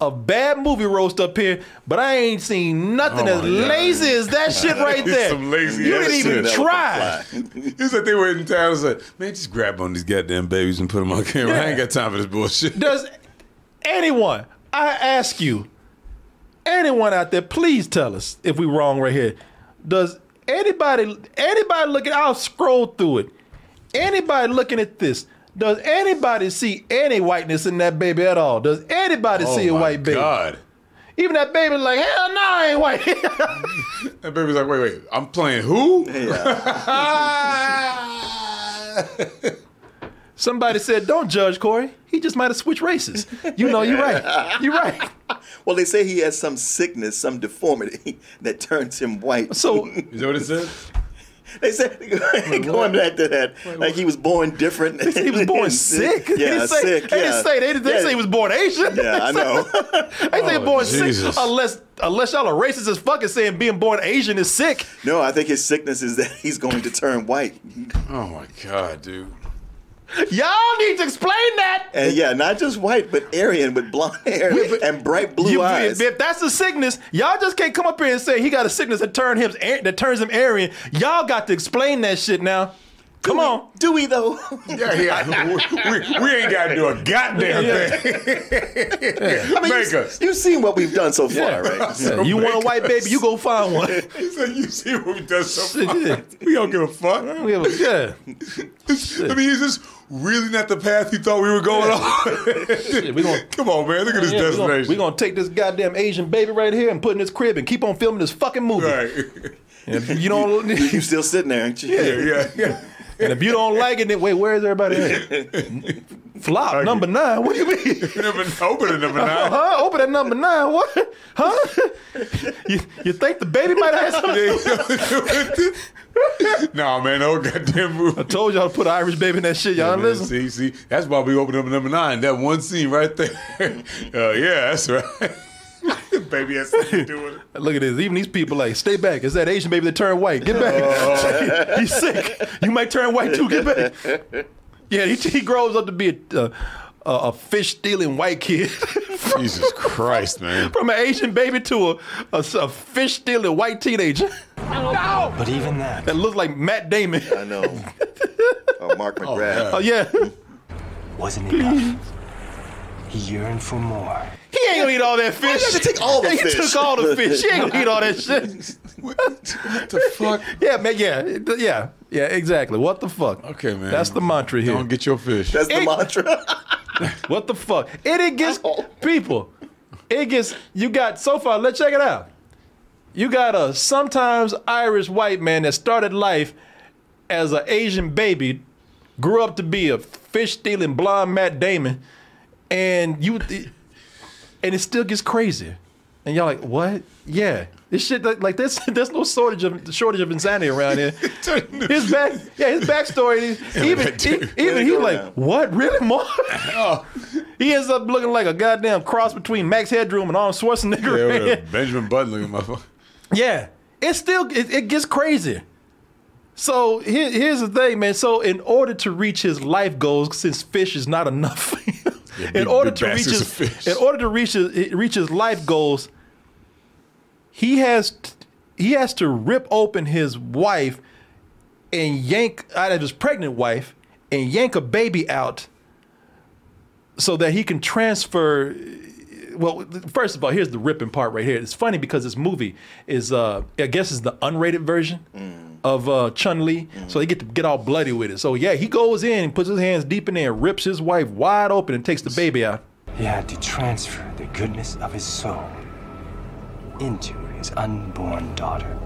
of bad movie roast up here, but I ain't seen nothing oh as lazy God. As that shit right there. Some lazy you ass didn't even shit. Try. It's like they were in town. It's like, man, just grab on these goddamn babies and put them on camera. Yeah. I ain't got time for this bullshit. Does anyone, I ask you, anyone out there, please tell us if we wrong right here. Does anybody, anybody looking, I'll scroll through it. Anybody looking at this, does anybody see any whiteness in that baby at all? Does anybody oh see a white baby? Oh, my God. Even that baby like, hell no, I ain't white. That baby's like, wait, wait, I'm playing who? Yeah. Somebody said, don't judge Corey. He just might have switched races. You know, you're right. You're right. Well, they say he has some sickness, some deformity that turns him white. So, is that what it says? They said, wait, going back to that, wait, like he was born different. They said he was born sick. Yeah, they didn't say, sick. They yeah. didn't say, they, they yeah. say he was born Asian. Yeah, I know. They oh, say born Jesus. sick. Unless, unless y'all are racist as fuck and saying being born Asian is sick. No, I think his sickness is that he's going to turn white. Oh, my God, dude. Y'all need to explain that. And yeah, not just white, but Aryan with blonde hair we, and bright blue you, eyes. If that's a sickness, y'all just can't come up here and say he got a sickness that turn him that turns him Aryan. Y'all got to explain that shit now. Come do we, on, do we though? Yeah, yeah. We, we, we ain't got to do a goddamn yeah. thing. Yeah. I mean, make you, us. You've seen what we've done so far, yeah. right? So yeah. You want a white us. Baby? You go find one. He said, "You see what we've done so far? Yeah. We don't give a fuck. We have a yeah. I mean, is this really not the path you thought we were going yeah. on? Shit, we gonna, come on, man. Look at this yeah, destination. We're gonna take this goddamn Asian baby right here and put in his crib and keep on filming this fucking movie. Right. And if you don't, you still sitting there, aren't you? Yeah, yeah, yeah." And if you don't like it, then wait, where is everybody at? Flop, like number it. nine. What do you mean? Open at number nine. Huh? Open at number nine. What? Huh? You, you think the baby might have something to do with it? No, man, no goddamn movie. I told y'all to put an Irish baby in that shit. Y'all yeah, man, listen. See, see, that's why we opened up at number nine. That one scene right there. Uh, yeah, that's right. Baby has something to do with it. Look at this. Even these people like, stay back. It's that Asian baby that turned white. Get back. Oh. He's sick. You might turn white too. Get back. Yeah, he, he grows up to be a, uh, a fish-stealing white kid. From, Jesus Christ, man. From an Asian baby to a, a, a fish-stealing white teenager. No! But even that. That looks like Matt Damon. I know. Oh, Mark McGrath. Oh, yeah. Oh, yeah. Wasn't enough. He yearned for more. He ain't gonna eat all that fish. He took all the he fish. He took all the fish. He ain't gonna eat all that shit. What the fuck? Yeah, man. Yeah, yeah, yeah. Exactly. What the fuck? Okay, man. That's the mantra here. Don't get your fish. That's the it, mantra. What the fuck? It, it gets people. It gets you got so far. Let's check it out. You got a sometimes Irish white man that started life as an Asian baby, grew up to be a fish stealing blonde Matt Damon. And you, and it still gets crazier. And y'all like, what? Yeah. This shit, like, there's, there's no shortage of, shortage of insanity around here. His back, yeah, his backstory, even, even, even he's like, what? Really, Mark? Oh. He ends up looking like a goddamn cross between Max Headroom and Arnold Schwarzenegger. Yeah, Benjamin Button looking motherfucker. Yeah. It's still, it, it gets crazy. So here, here's the thing, man. So in order to reach his life goals, since fish is not enough, yeah, in, big, order big to reach his, in order to reach his, reach his life goals, he has he has to rip open his wife and yank out of his pregnant wife and yank a baby out so that he can transfer. Well, first of all, here's the ripping part right here. It's funny because this movie is, uh, I guess, is the unrated version mm. of uh, Chun-Li. Mm. So they get to get all bloody with it. So, yeah, he goes in and puts his hands deep in there and rips his wife wide open and takes the baby out. He had to transfer the goodness of his soul into his unborn daughter.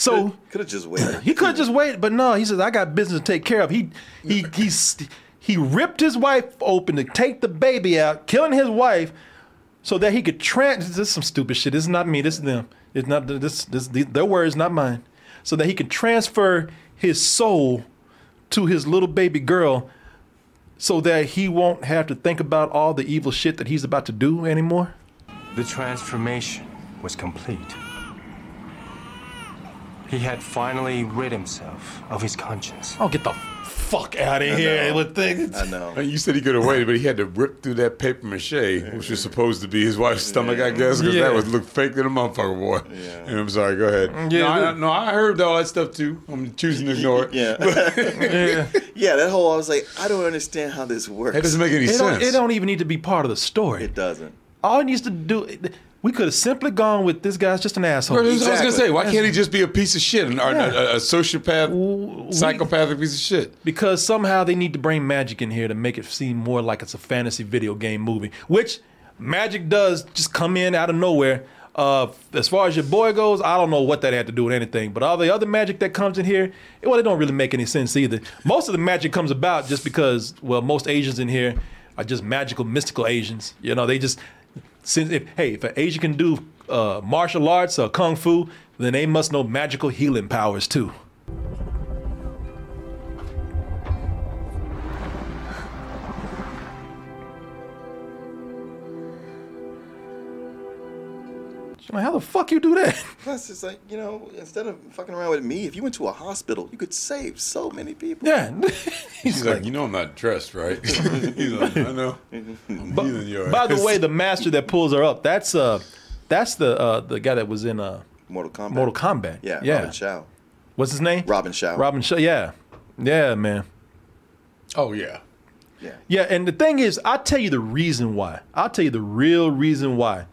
So could have just waited. He could have just waited, but no. He says, "I got business to take care of." He he he he ripped his wife open to take the baby out, killing his wife, so that he could trans. This is some stupid shit. This is not me. This is them. It's not this. This their words, not mine. So that he could transfer his soul to his little baby girl, so that he won't have to think about all the evil shit that he's about to do anymore. The transformation was complete. He had finally rid himself of his conscience. Oh, get the fuck out of I here know. with things. I know. You said he could have waited, but he had to rip through that paper mache, yeah. which was supposed to be his wife's stomach, yeah. I guess, because yeah. that would look fake to the motherfucker, boy. Yeah. And I'm sorry, go ahead. Yeah, no, I, no, I heard all that stuff, too. I'm choosing to ignore it. Yeah. yeah. yeah, that whole, I was like, I don't understand how this works. That doesn't make any it sense. Don't, it don't even need to be part of the story. It doesn't. All it needs to do... It, we could have simply gone with this guy's just an asshole. Exactly. I was going to say, why can't he just be a piece of shit, and yeah. a, a sociopath, we, psychopathic piece of shit? Because somehow they need to bring magic in here to make it seem more like it's a fantasy video game movie, which magic does just come in out of nowhere. Uh, as far as your boy goes, I don't know what that had to do with anything, but all the other magic that comes in here, well, it don't really make any sense either. Most of the magic comes about just because, well, most Asians in here are just magical, mystical Asians. You know, they just... Since if hey, if an Asian can do uh, martial arts or kung fu, then they must know magical healing powers too. Like, how the fuck you do that? Plus, it's like, you know, instead of fucking around with me, if you went to a hospital, you could save so many people. Yeah. He's, He's like, like, you know I'm not dressed, right? He's like, I know. I'm but, healing your ass. By the way, the master that pulls her up, that's uh, that's the uh, the guy that was in uh, Mortal Kombat. Mortal Kombat. Yeah, yeah. Robin Shou. What's his name? Robin Shou. Robin Shou, yeah. Yeah, man. Oh, yeah. Yeah. Yeah, and the thing is, I'll tell you the reason why. I'll tell you the real reason why.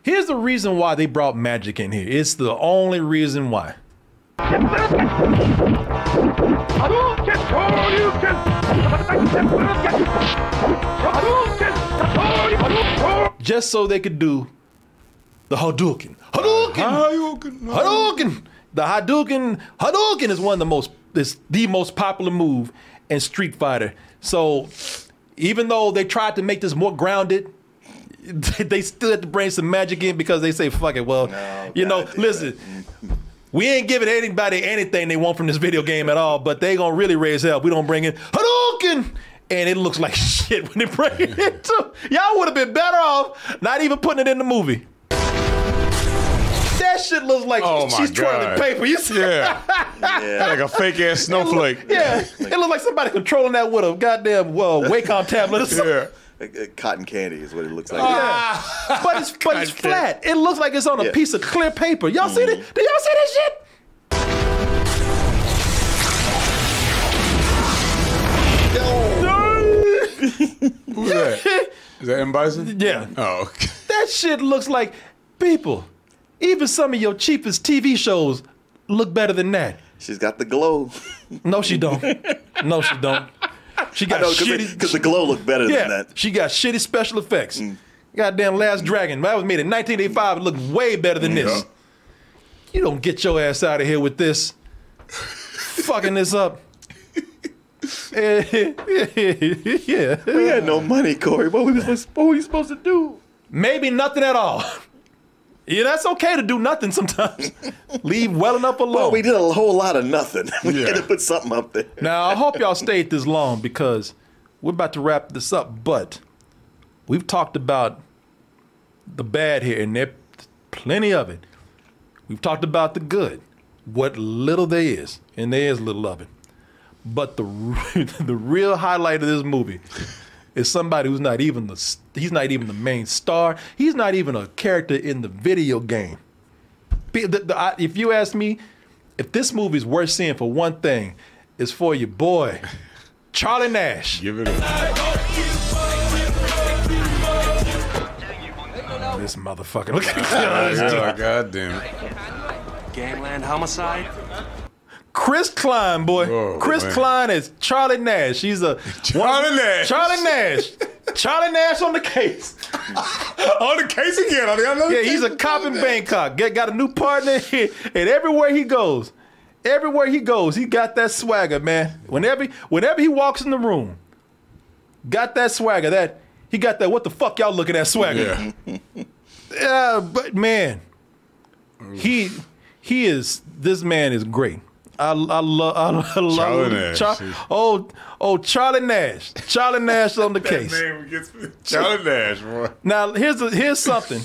Here's the reason why they brought magic in here. It's the only reason why. Just so they could do the Hadouken. Hadouken! Hadouken! Hadouken! The Hadouken. Hadouken is one of the most, it's the most popular move in Street Fighter. So even though they tried to make this more grounded, they still have to bring some magic in because they say, fuck it, well, no, you know, listen, we ain't giving anybody anything they want from this video game at all, but they gonna really raise hell. We don't bring in Hadouken! And it looks like shit when they bring it in too. Y'all would have been better off not even putting it in the movie. That shit looks like oh she's twirling paper. You see? Yeah. yeah. Like a fake ass snowflake. It look, yeah. It looks like somebody controlling that with a goddamn well, Wacom tablet or something. Yeah. Cotton candy is what it looks like. Oh, yeah. but it's but it's flat. It looks like it's on a yeah. piece of clear paper. Y'all mm. see this? Do y'all see this shit? No. Who's that? Is that M. Bison? Yeah. Oh, okay. That shit looks like people. Even some of your cheapest T V shows look better than that. She's got the glow. No, she don't. No, she don't. She got I know, shitty because the glow looked better yeah, than that. She got shitty special effects. Mm. Goddamn Last Dragon. That was made in nineteen eighty-five. It looked way better than yeah. this. You don't get your ass out of here with this. Fucking this up. yeah, yeah. We had no money, Corey. What were we supposed, what were we supposed to do? Maybe nothing at all. Yeah, that's okay to do nothing sometimes. Leave well enough alone. Well, we did a whole lot of nothing. We yeah. had to put something up there. Now, I hope y'all stayed this long because we're about to wrap this up, but we've talked about the bad here, and there's plenty of it. We've talked about the good, what little there is, and there is little of it. But the the real highlight of this movie is somebody who's not even the he's not even the main star. He's not even a character in the video game. The, the, I, if you ask me, if this movie's worth seeing for one thing, it's for your boy, Charlie Nash. Give it up. This motherfucker. Look at this dude. God damn it. Gangland homicide. Chris Klein, boy. Whoa, Chris man. Klein is Charlie Nash. He's a Charlie one, Nash. Charlie Nash. Charlie Nash on the case. On the case again. I think I know. Yeah, he's a cop in Bangkok. Get, got a new partner here, and everywhere he goes, everywhere he goes, he got that swagger, man. Whenever, whenever he walks in the room, got that swagger. That he got that. What the fuck y'all looking at swagger? Yeah. Uh, but man, he he is. This man is great. I, I love, I love, I love Nash. Char- oh, oh, Charlie Nash, Charlie Nash on the that case. Name gets me. Charlie Nash, boy. Now here's a, here's something,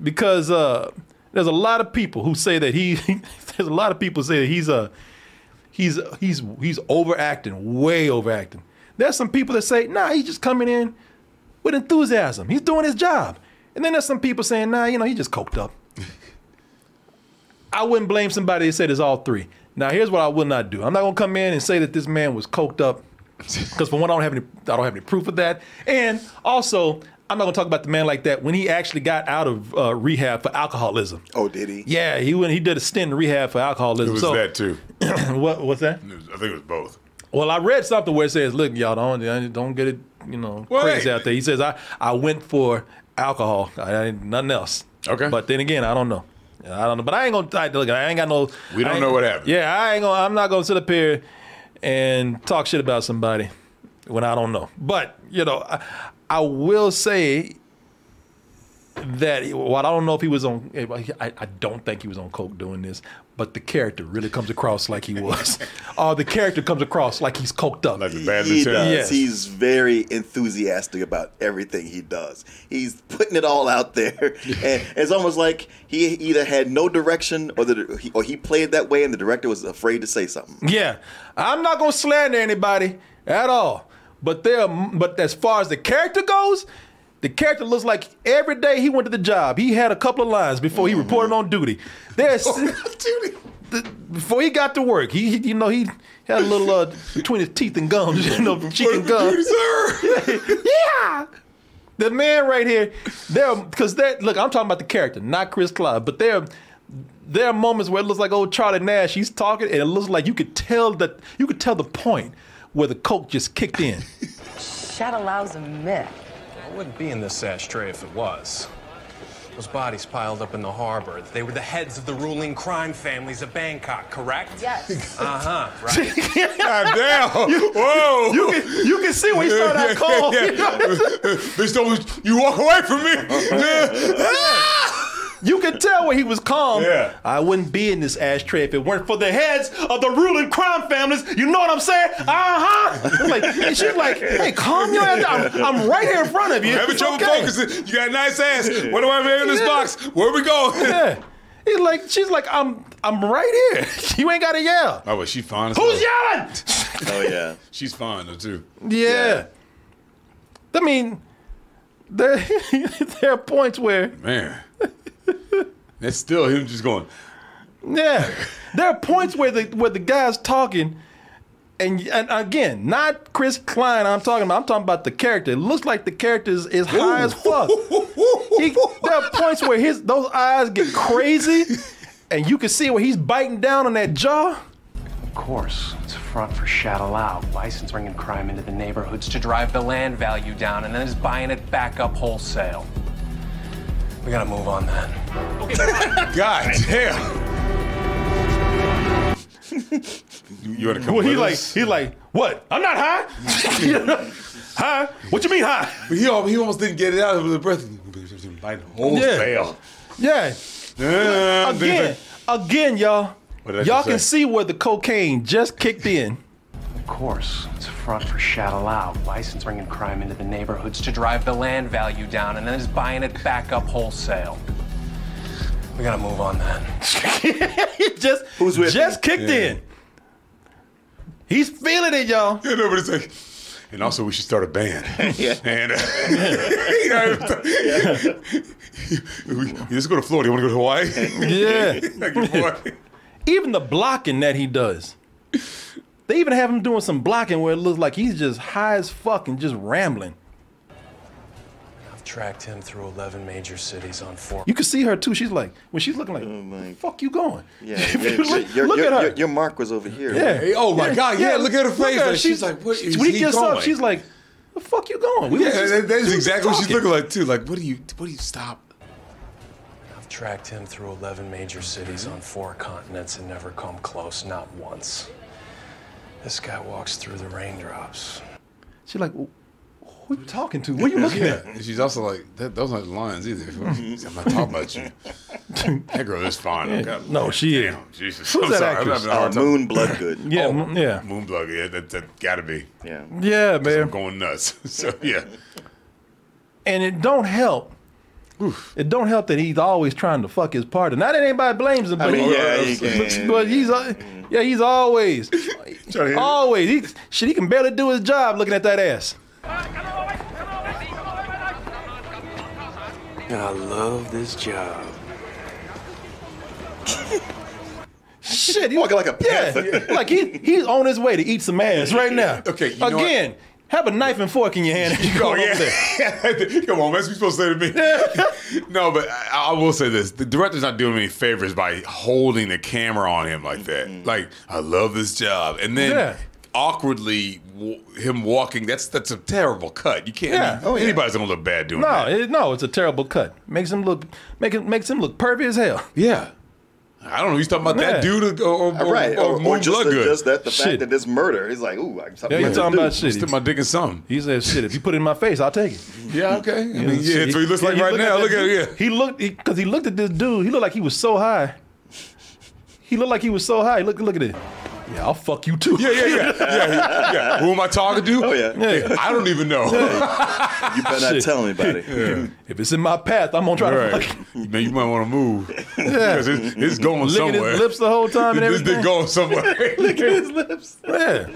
because uh, there's a lot of people who say that he. There's a lot of people say that he's a, uh, he's he's he's overacting, way overacting. There's some people that say, nah, he's just coming in with enthusiasm. He's doing his job, and then there's some people saying, nah, you know, he just coked up. I wouldn't blame somebody that said it's all three. Now, here's what I will not do. I'm not gonna come in and say that this man was coked up, because for one, I don't have any, I don't have any proof of that. And also, I'm not gonna talk about the man like that when he actually got out of uh, rehab for alcoholism. Oh, did he? Yeah, he went. He did a stint in rehab for alcoholism. It was so, that too. what? What's that? It was, I think it was both. Well, I read something where it says, "Look, y'all don't don't get it, you know, well, crazy hey. out there." He says, "I I went for alcohol. I, I nothing else." Okay. But then again, I don't know. I don't know, but I ain't gonna. Look, I ain't got no. We don't know what happened. Yeah, I ain't gonna. I'm not gonna sit up here and talk shit about somebody when I don't know. But you know, I, I will say that. Well, I don't know if he was on. I, I don't think he was on coke doing this. But the character really comes across like he was. Oh, uh, the character comes across like he's coked up. Like a bad he does. Yes. He's very enthusiastic about everything he does. He's putting it all out there, and it's almost like he either had no direction, or the or he played that way, and the director was afraid to say something. Yeah, I'm not gonna slander anybody at all, but there, but as far as the character goes. The character looks like every day he went to the job, he had a couple of lines before he mm-hmm. reported on duty. There's duty. The, before he got to work, he, he you know he had a little uh, between his teeth and gums, you know, cheek and gums. Yeah, the man right here, there because that look, I'm talking about the character, not Chris Klein, but there. There are moments where it looks like old Charlie Nash, he's talking, and it looks like you could tell that you could tell the point where the coke just kicked in. Shadaloo's a myth. Wouldn't be in this ashtray if it was. Those bodies piled up in the harbor, they were the heads of the ruling crime families of Bangkok, correct? Yes. Uh-huh, right. God damn. You, Whoa. You, you, can, you can see when you saw that call. Yeah, yeah. Bitch, don't you walk away from me. You can tell when he was calm. Yeah. I wouldn't be in this ashtray if it weren't for the heads of the ruling crime families. You know what I'm saying? Uh-huh. Like, and she's like, hey, calm your ass down. I'm, I'm right here in front of you. Having it's trouble okay. focusing. You got a nice ass. What do I have in this yeah. box? Where we going? Yeah. He's like, she's like, I'm I'm right here. You ain't got to yell. Oh, well, she fine as Who's well. yelling? Oh, yeah. She's fine, though, too. Yeah. yeah. I mean, there, there are points where... Man. That's still him just going. Yeah, there are points where the where the guy's talking, and, and again, not Chris Klein. I'm talking about. I'm talking about the character. It looks like the character is, is high as fuck. He, there are points where his those eyes get crazy, and you can see where he's biting down on that jaw. course. It's a front for Shadaloo. Bison's bringing crime into the neighborhoods to drive the land value down and then is buying it back up wholesale. We gotta move on that. Okay. God damn. You wanna come well, with he us? Like, he like, what? I'm not high? High? What you mean high? But he, all, he almost didn't get it out of the breath. Biden wholesale. Yeah. yeah. Again, again, y'all. Y'all can see where the cocaine just kicked in. Of course, it's a front for Shadaloo. Bison's bringing crime into the neighborhoods to drive the land value down and then is buying it back up wholesale. We gotta move on that. It just, Who's with just kicked yeah. in. He's feeling it, y'all. Yeah, nobody's like, and also we should start a band. Yeah. And uh, you know, yeah. Let's go to Florida. You wanna go to Hawaii? Yeah. Like Hawaii. Even the blocking that he does. They even have him doing some blocking where it looks like he's just high as fuck and just rambling. I've tracked him through eleven major cities on four. You can see her too. She's like, when she's looking like, oh my. Fuck you going? Yeah, yeah look, your, look your, at her. Your, your mark was over here. Yeah. Right? Oh my yeah, God. Yeah, yeah, look at her face. At her. Like, she's, she's like, what is when he, he gets going? Up, she's like, the fuck you going? We yeah, just, that is exactly what she's looking like too. Like, what do you? What do you stop? I've tracked him through eleven major cities on four continents and never come close, not once. This guy walks through the raindrops. She's like, who are you talking to? What are you looking yeah. at? And she's also like, that, those aren't lines either. I'm not talking about you. That girl is fine. Yeah. God, no, she damn, is. Jesus. Who's I'm that sorry. Actress? Uh, Moon Bloodgood. Yeah, oh, yeah. Moon Bloodgood. Yeah, that, that gotta be. Yeah, yeah, man. I'm going nuts. So yeah. And it don't help. Oof. It don't help that he's always trying to fuck his partner. Not that anybody blames him, but, I mean, yeah, he can. But he's yeah, he's always, always. He, shit, he can barely do his job looking at that ass. And I love this job. Shit, he's walking like a panther. Yeah, like he he's on his way to eat some ass right now. Okay, you know again. What? Have a knife and fork in your hand. You go oh, yeah. There. Come on, that's what you're supposed to say to me. No, but I, I will say this. The director's not doing me any favors by holding the camera on him like that. Mm-hmm. Like, I love this job. And then yeah. awkwardly w- him walking, that's that's a terrible cut. You can't, yeah. I mean, anybody's going to look bad doing no, that. It, no, it's a terrible cut. Makes him look, make it, makes him look pervy as hell. Yeah. I don't know. He's talking about yeah. that dude or, or, or, right. or, or, or just, the, just that the fact shit. That this murder. He's like, ooh, I'm talking, yeah, about, talking about shit. Stick my dick in something. He said, shit, if you put it in my face, I'll take it. Yeah, okay. I mean, yeah, yeah, that's what he looks yeah, like he right looked now. At look at him. Yeah. He looked, because he, he looked at this dude. He looked like he was so high. He looked like he was so high. Look, look at it. Yeah, I'll fuck you too. Yeah, yeah, yeah. yeah, yeah. Who am I talking to? Oh, yeah. yeah. I don't even know. You better not shit. Tell anybody. Yeah. If it's in my path, I'm going to try right. to fuck you. Man, you might want to move. Yeah. Because it's, it's going licking somewhere. Licking his lips the whole time and everything. This thing going somewhere. Licking his lips. Yeah.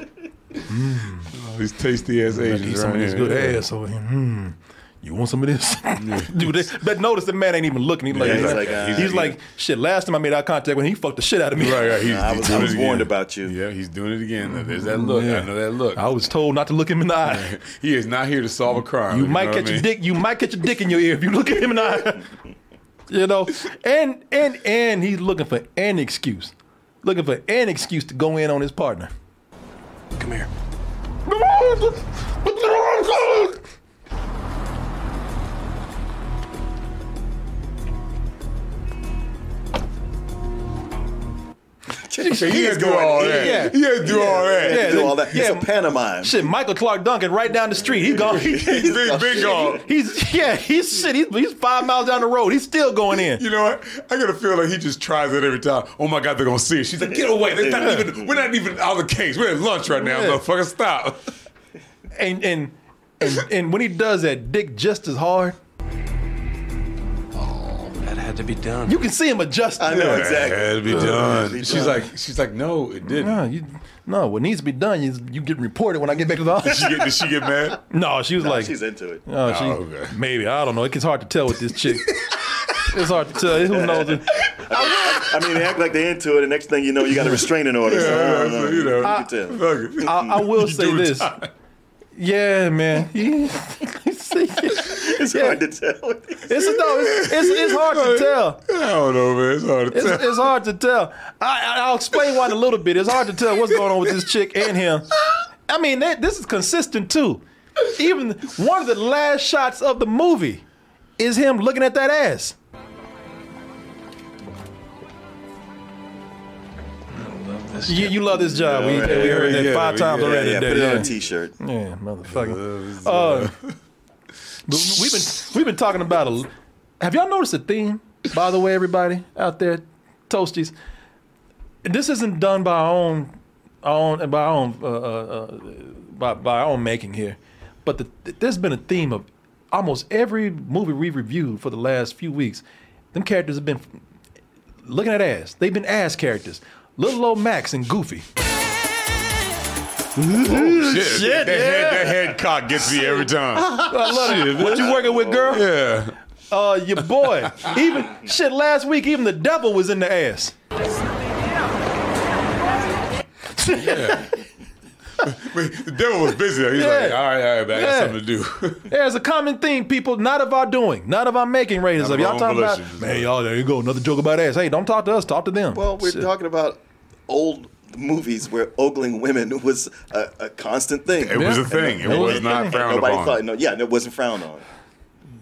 Mm. Oh, these tasty ass Asians. Right some of this good yeah. ass over here. Mm. You want some of this? Dude, they, but notice the man ain't even looking. He like, yeah, he's, he's, like, uh, he's, he's like, shit, last time I made eye contact when he fucked the shit out of me. Right, right. He's, nah, he's I was, was warned about you. Yeah, he's doing it again. Mm-hmm. There's that look. Yeah. I know that look. I was told not to look him in the eye. Yeah. He is not here to solve a crime. You, you might catch I mean? your dick. You might catch your dick in your ear if you look at him in the eye. You know? And, and, and he's looking for an excuse. Looking for an excuse to go in on his partner. Come here. Okay, he had to do all that. Yeah. He had to do yeah. all that. Yeah. Do all that. Yeah. It's a pantomime. Shit, Michael Clark Duncan right down the street. He gone. He's big, big gone. He's yeah. He's shit. He's, he's five miles down the road. He's still going in. You know what? I gotta feel like he just tries it every time. Oh my God, they're gonna see it. She's like, get away. They're not even, we're not even out of the case. We're at lunch right now. Yeah. Motherfucker, stop. And and and and when he does that, dick just as hard. That had to be done. You can see him adjusting. I know, exactly. That had to be done. To be she's done. like, she's like, no, it didn't. No, you, no what needs to be done is you get reported when I get back to the office. did, did she get mad? No, she was no, like. She's into it. Oh, oh she, okay. Maybe. I don't know. It gets hard to tell with this chick. It's hard to tell. Who knows? It? I, mean, I mean, they act like they're into it. The next thing you know, you got a restraining order. Yeah, so, no, no, you know. I, you can tell. I, I will you say this. Time. Yeah, man. You, you see, It's yeah. hard to tell. It's, it's, no, it's, it's, it's hard to tell. I don't know, man. It's hard to it's, tell. It's hard to tell. I, I'll explain why in a little bit. It's hard to tell what's going on with this chick and him. I mean, that, this is consistent, too. Even one of the last shots of the movie is him looking at that ass. You, you love this job. Yeah, we, right, we heard that yeah, five times yeah, already. Yeah, put it on a t-shirt. Yeah, motherfucker. Uh, we've been we've been talking about a. Have y'all noticed a theme? By the way, everybody out there, Toasties, this isn't done by our own, our own by our own, uh, uh, by by our own making here, but the, there's been a theme of almost every movie we reviewed for the last few weeks. Them characters have been looking at ass. They've been ass characters. Little old Max and Goofy. Oh, shit. shit that, yeah. head, that head cock gets me every time. I love shit, it. Man. What you working with, girl? Yeah. Uh, your boy. Even shit, last week, even the devil was in the ass. Yeah. The devil was busy. He's yeah. like, all right, all right, man, I got yeah. something to do. There's a common theme, people, not of our doing, not of our making, ratings of y'all talking about, man, y'all, there you go, another joke about ass. Hey, don't talk to us, talk to them. Well, we're Shit. talking about old movies where ogling women was a, a constant thing. It yeah. was a thing. And it, it was, was not thing. frowned Nobody upon. Nobody thought, no, yeah, it wasn't frowned on.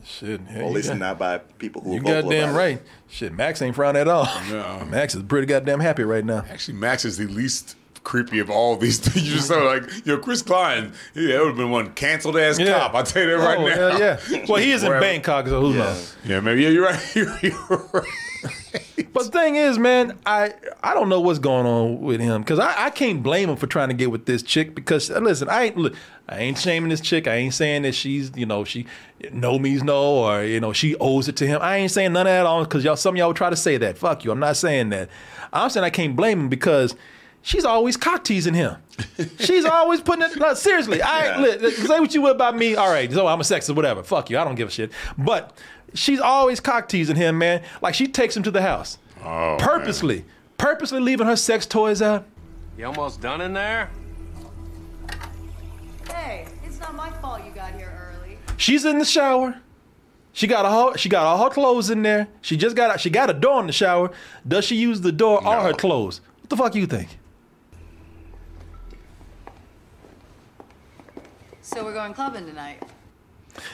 Shit. Hey, well, at least got, not by people who are vocal. You goddamn right. It. Shit, Max ain't frowned at all. No. Max is pretty goddamn happy right now. Actually, Max is the least creepy of all these things. You just sound like, yo, Chris Klein, yeah, that would have been one canceled ass yeah. cop. I'll tell you that right oh, now. Yeah, yeah. Well, he is in Bangkok, so who yeah. knows? Yeah, maybe. Yeah, you're right. You're, you're right. But the thing is, man, I, I don't know what's going on with him, because I, I can't blame him for trying to get with this chick, because, listen, I ain't look, I ain't shaming this chick. I ain't saying that she's, you know, she no means no, or, you know, she owes it to him. I ain't saying none of that on, because y'all, some of y'all would try to say that. Fuck you. I'm not saying that. I'm saying I can't blame him, because she's always cock teasing him. She's always putting it. No, seriously, I yeah. li- say what you will about me. All right, so I'm a sexist, whatever. Fuck you. I don't give a shit. But she's always cock teasing him, man. Like, she takes him to the house, oh, purposely, man. purposely leaving her sex toys out. You almost done in there? Hey, it's not my fault you got here early. She's in the shower. She got all she got all her clothes in there. She just got she got a door in the shower. Does she use the door no. or her clothes? What the fuck you think? So we're going clubbing tonight.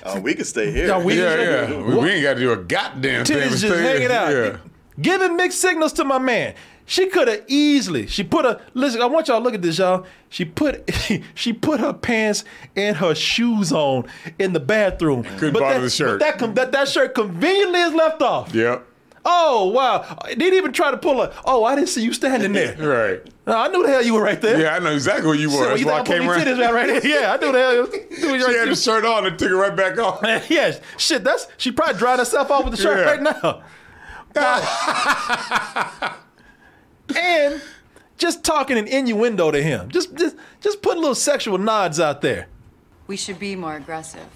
Oh, uh, we can stay here. No, we yeah, yeah. Here. We, we ain't got to do a goddamn thing. Just hanging out, yeah. giving mixed signals to my man. She could have easily. She put a listen. I want y'all to look at this, y'all. She put she put her pants and her shoes on in the bathroom. Couldn't but bother that, the shirt. But that, that that shirt conveniently is left off. Yep. Oh, wow. They didn't even try to pull a, oh, I didn't see you standing there. Right. No, I knew the hell you were right there. Yeah, I know exactly where you were. So that's why I came around. Right there. Yeah, I knew the hell. Was, was she right had the shirt on and took it right back off. Man, yeah, shit, that's, she probably dried herself off with the shirt yeah. right now. Wow. And just talking an innuendo to him. Just, just, just putting little sexual nods out there. We should be more aggressive.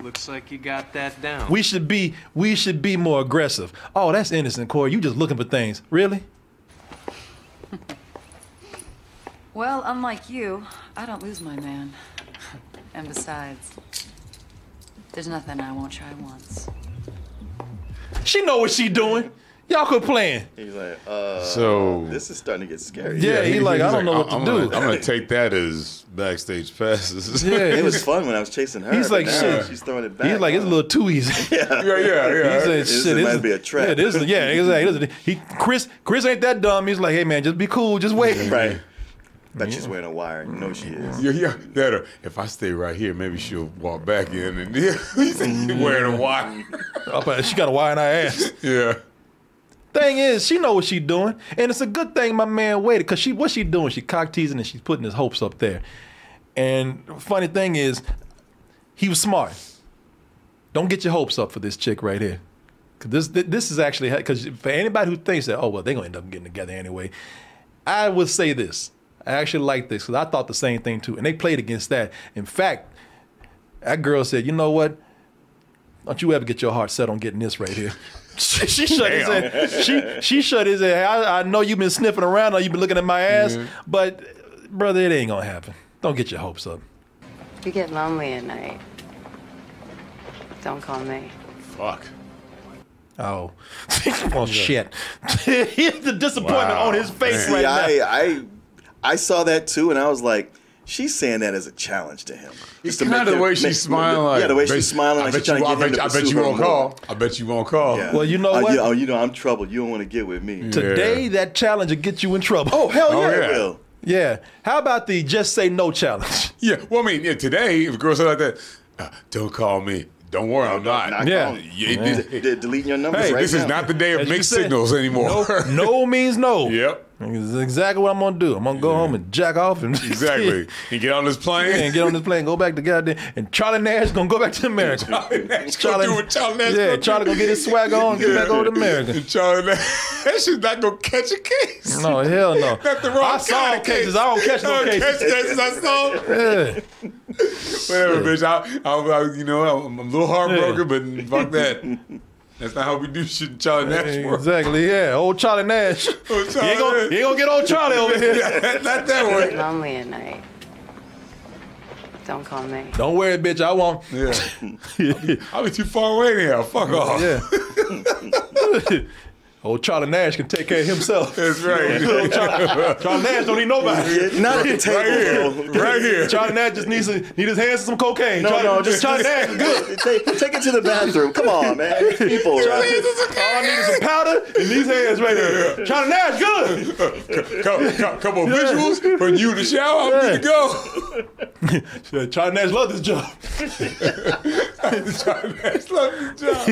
Looks like you got that down. We should be, we should be more aggressive. Oh, that's innocent, Corey. You just looking for things, really? Well, unlike you, I don't lose my man. And besides, there's nothing I won't try once. She know what she doing. Y'all quit playing. He's like, uh, so, this is starting to get scary. Yeah, yeah he, he like, I don't like, know what I'm to gonna, do. I'm going to take that as backstage passes. Yeah, it was fun when I was chasing her. He's like, shit. She's throwing it back. He's like, it's a little too easy. Yeah, yeah, yeah. yeah. He's like, shit, this might is, be a trap. Yeah, this is, yeah exactly. He, Chris, Chris ain't that dumb. He's like, hey, man, just be cool. Just wait. Right. Bet yeah. she's wearing a wire. You know she is. Yeah, yeah. That, if I stay right here, maybe she'll walk back in. And yeah, he's wearing a wire. She got a wire in her ass. Yeah. Thing is, she know what she doing, and it's a good thing my man waited, because she what she doing? She cock teasing and she's putting his hopes up there. And funny thing is, he was smart. Don't get your hopes up for this chick right here, because this this is actually because for anybody who thinks that oh well they're gonna end up getting together anyway, I would say this. I actually like this because I thought the same thing too, and they played against that. In fact, that girl said, you know what? Don't you ever get your heart set on getting this right here. She shut his head. She she shut his head. I, I know you've been sniffing around or you've been looking at my ass, mm-hmm. but brother, it ain't gonna happen. Don't get your hopes up. You get lonely at night. Don't call me. Fuck. Oh. Well, shit. The disappointment wow. on his face See, right now. I, I, I saw that too, and I was like, she's saying that as a challenge to him. It's kind of the him, way she's make, smiling. Like, yeah, the way bet, she's smiling. Like I, bet she's you, I, bet, I bet you won't call. More. I bet you won't call. Yeah. Well, you know uh, what? Yeah, oh, you know, I'm troubled. You don't want to get with me. Yeah. Today, that challenge will get you in trouble. Oh, hell yeah. Oh, yeah. It will. Yeah. How about the just say no challenge? Yeah. Well, I mean, yeah, today, if girls are like that, uh, don't call me. Don't worry, no, I'm not. not yeah. yeah. D- d- deleting your numbers hey, right this now. Is not the day of As mixed said, signals anymore. No, no means no. Yep. That's exactly what I'm going to do. I'm going to go yeah. home and jack off. and Exactly. And get on this plane. Yeah, and get on this plane. Go back to goddamn. And Charlie Nash is going to go back to America. Charlie Nash Charlie, do what Charlie Nash Yeah, Charlie going to get his swag on and get yeah. back over to America. And Charlie Nash is not going to catch a case. No, hell no. That's the wrong I saw kind of cases. Case. I don't catch no cases. Catch cases I saw. Yeah. Whatever, bitch. I, I, I, you know, I'm a little heartbroken, yeah. but fuck that. That's not how we do shit in Charlie Nash world. Exactly, yeah. Old Charlie Nash. Old Charlie you, ain't gonna, you ain't gonna get old Charlie over here. Not that way. I'm lonely at night. Don't call me. Don't worry, bitch. I won't. Yeah. I'll, be, I'll be too far away now. Fuck off. Yeah. Old Charlie Nash can take care of himself. That's right. Old Charlie, Charlie Nash don't need nobody. Not at the table. Right here. Right here. Charlie Nash just needs to need his hands to some cocaine. No, Charlie, no, just Charlie Nash is good. Take, take it to the bathroom. Come on, man. People. Charlie Nash is okay. All I need is some powder and these hands right here. Charlie Nash, good. Come, come, come on, yeah. visuals. From you in the shower, I'm good yeah. to go. Charlie Nash loves this job. Charlie Nash loves this job.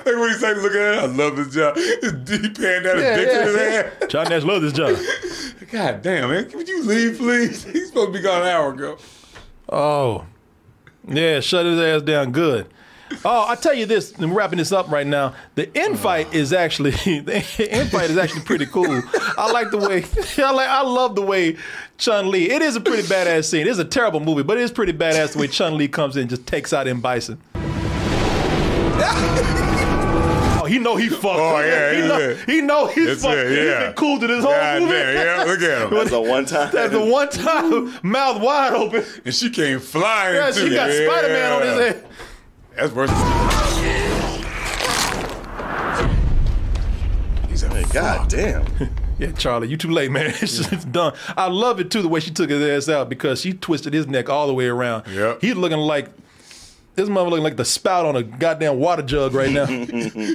Like when he said, look at it, I love this job. He panned out yeah, a dick yeah. in his hand. John Nash loves this job. God damn, man. Would you leave, please? He's supposed to be gone an hour ago. Oh. Yeah, shut his ass down good. Oh, I tell you this, I'm wrapping this up right now. The infight oh. is actually the infight is actually pretty cool. I like the way I like I love the way Chun-Li. It is a pretty badass scene. It's a terrible movie, but it is pretty badass the way Chun-Li comes in and just takes out M. Bison. He know he fucked. Oh yeah, he, yeah, know, yeah. he know he's that's fucked. It, yeah. He's been cool to this whole God movie. Damn, yeah, look at him. That's a one time. That's a one time. Mouth wide open. And she came flying. Yeah, she got yeah. Spider Man on his head. That's worse. He's a God damn. Yeah, Charlie, you too late, man. It's, just, it's done. I love it too the way she took his ass out because she twisted his neck all the way around. Yep. He's looking like. This mother looking like the spout on a goddamn water jug right now.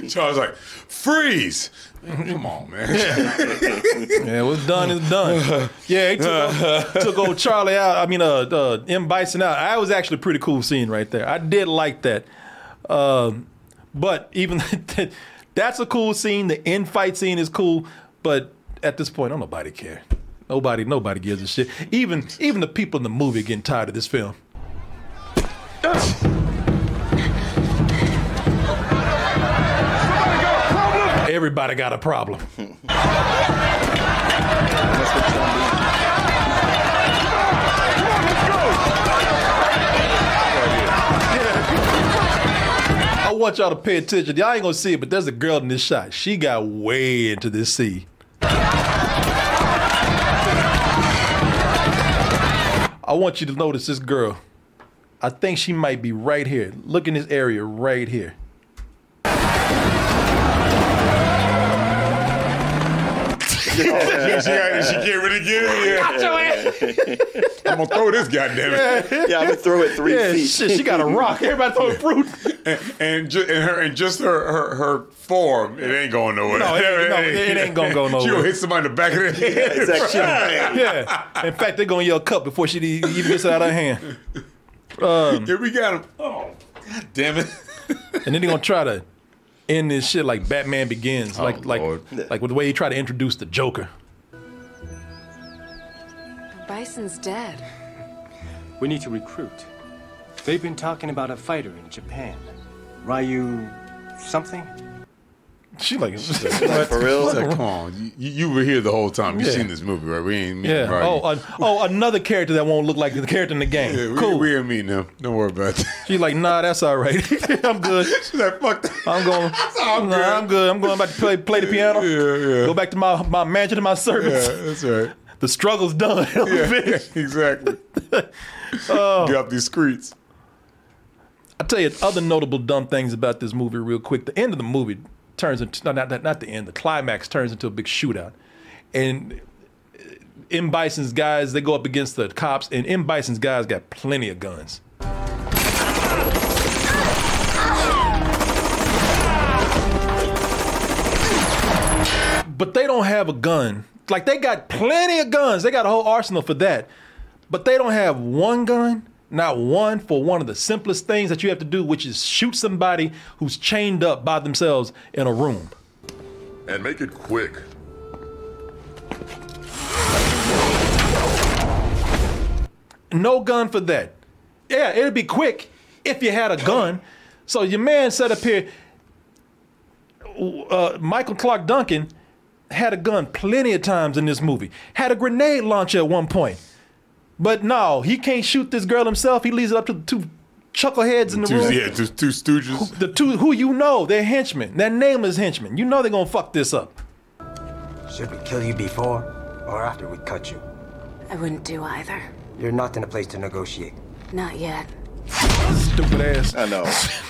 Charles like, freeze! Come on, man. Yeah, yeah what's done is done. Yeah, he took, took old Charlie out. I mean, uh, uh, M. Bison out. That was actually a pretty cool scene right there. I did like that. Um, but even that's a cool scene. The end fight scene is cool. But at this point, don't nobody care. Nobody, nobody gives a shit. Even, even the people in the movie are getting tired of this film. Everybody got a problem. I want y'all to pay attention. Y'all ain't gonna see it, but there's a girl in this shot. She got way into this scene. I want you to notice this girl. I think she might be right here. Look in this area right here. Yeah, she, got, she can't really get in here. I'm gonna throw this goddamn it. Yeah, yeah, I'm gonna throw it three yeah, feet. Shit, she got a rock. Everybody throwing fruit. And and, ju- and her and just her, her her form, it ain't going nowhere. No, it ain't, no, it ain't gonna go nowhere. She gonna hit somebody in the back of the head. Yeah, exactly. Yeah. In fact, they're gonna yell cut before she even gets it out of her hand. Um, Here we got him. Oh, god damn it. And then they're gonna try to end this shit like Batman Begins. Oh, like like Lord. Like with the way he tried to introduce the Joker. Bison's dead. We need to recruit. They've been talking about a fighter in Japan. Ryu something? She like, she's like, like for real? Like, come on, you, you were here the whole time. You yeah. seen this movie, right? We ain't meeting. Yeah. Right? Oh, uh, oh, another character that won't look like the character in the game. Yeah, we, cool. We ain't meeting him. Don't worry about that. She's like, nah, that's all right. I'm good. She's like, fuck that. I'm going. I'm, nah, good. I'm good. I'm going back to play play the piano. Yeah, yeah. Go back to my my mansion and my servants. Yeah, that's right. The struggle's done. Yeah, yeah, exactly. Oh. Get off these streets. I'll tell you other notable dumb things about this movie real quick. The end of the movie turns into, no, not, not the end, the climax turns into a big shootout. And M. Bison's guys, they go up against the cops, and M. Bison's guys got plenty of guns. But they don't have a gun. Like, they got plenty of guns. They got a whole arsenal for that. But they don't have one gun, not one, for one of the simplest things that you have to do, which is shoot somebody who's chained up by themselves in a room. And make it quick. No gun for that. Yeah, it'd be quick if you had a gun. So your man sat up here, uh, Michael Clark Duncan, had a gun plenty of times in this movie. Had a grenade launcher at one point. But no, he can't shoot this girl himself. He leaves it up to the two chuckleheads in the two, room. Yeah, two, two stooges. Who, the two who you know, they're henchmen. Their name is henchmen. You know they're going to fuck this up. Should we kill you before or after we cut you? I wouldn't do either. You're not in a place to negotiate. Not yet. Stupid ass. I know.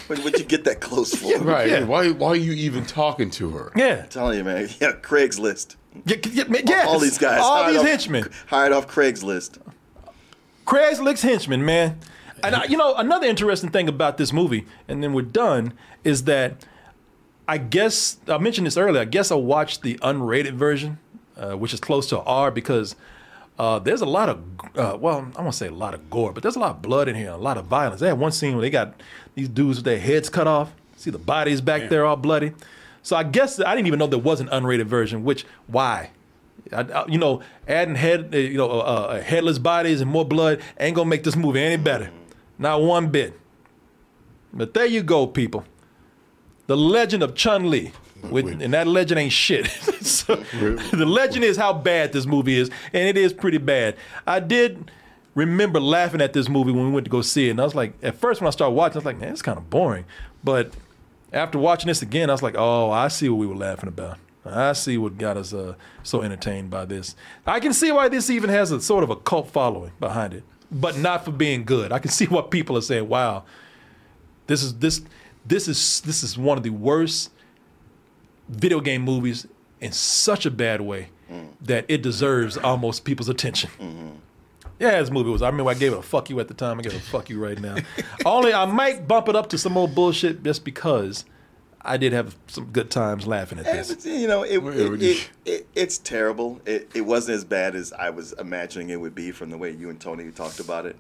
What would you get that close for? Yeah, right. Yeah. Why Why are you even talking to her? Yeah. I'm telling you, man. Yeah, Craigslist. Yeah, yeah, yes. All these guys. All these off, henchmen. Hired off Craigslist. Craigslist henchmen, man. And I, you know, another interesting thing about this movie, and then we're done, is that I guess, I mentioned this earlier, I guess I watched the unrated version, uh, which is close to R because Uh, there's a lot of, uh, well, I won't say a lot of gore, but there's a lot of blood in here, a lot of violence. They had one scene where they got these dudes with their heads cut off. See the bodies back Damn. there all bloody. So I guess I didn't even know there was an unrated version, which, why? I, I, you know, adding head, you know, uh, uh, headless bodies and more blood ain't going to make this movie any better. Not one bit. But there you go, people. The Legend of Chun-Li. With, and that legend ain't shit. So, the legend is how bad this movie is, and it is pretty bad. I did remember laughing at this movie when we went to go see it, and I was like, at first when I started watching, I was like, man, it's kind of boring. But after watching this again, I was like, oh, I see what we were laughing about. I see what got us uh, so entertained by this. I can see why this even has a sort of a cult following behind it, but not for being good. I can see what people are saying. Wow, this is this this is this is one of the worst video game movies in such a bad way mm. that it deserves almost people's attention. Mm-hmm. Yeah, this movie was. I remember I gave it a fuck you at the time. I give it a fuck you right now. Only I might bump it up to some old bullshit just because I did have some good times laughing at this. And, you know, it, it, it, it it's terrible. It it wasn't as bad as I was imagining it would be from the way you and Tony talked about it.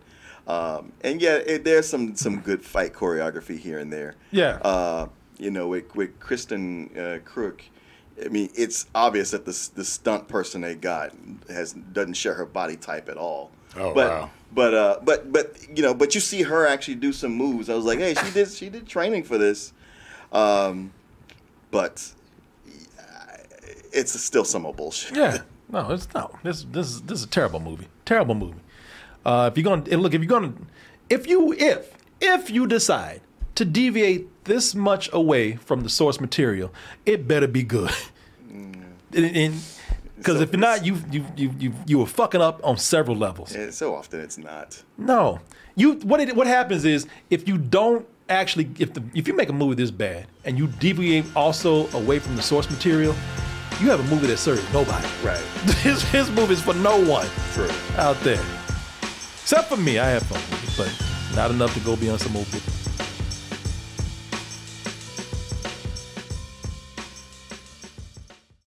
Um, and yeah, it, there's some some good fight choreography here and there. Yeah. Uh, You know, with, with Kristin uh, Kreuk, I mean, it's obvious that the the stunt person they got has doesn't share her body type at all. Oh but, wow! But uh, but but you know, but you see her actually do some moves. I was like, hey, she did she did training for this, um, but it's still some old bullshit. Yeah, no, it's not. This this is this is a terrible movie. Terrible movie. Uh, if you're gonna look, if you're gonna, if you if if you decide to deviate this much away from the source material, it better be good. Because so if you're not, you you you you you were fucking up on several levels. Yeah, so often it's not. No, you what it, what happens is if you don't actually if the if you make a movie this bad and you deviate also away from the source material, you have a movie that serves nobody. Right. his his movie is for no one. True. Out there, except for me, I have fun, but not enough to go beyond some old.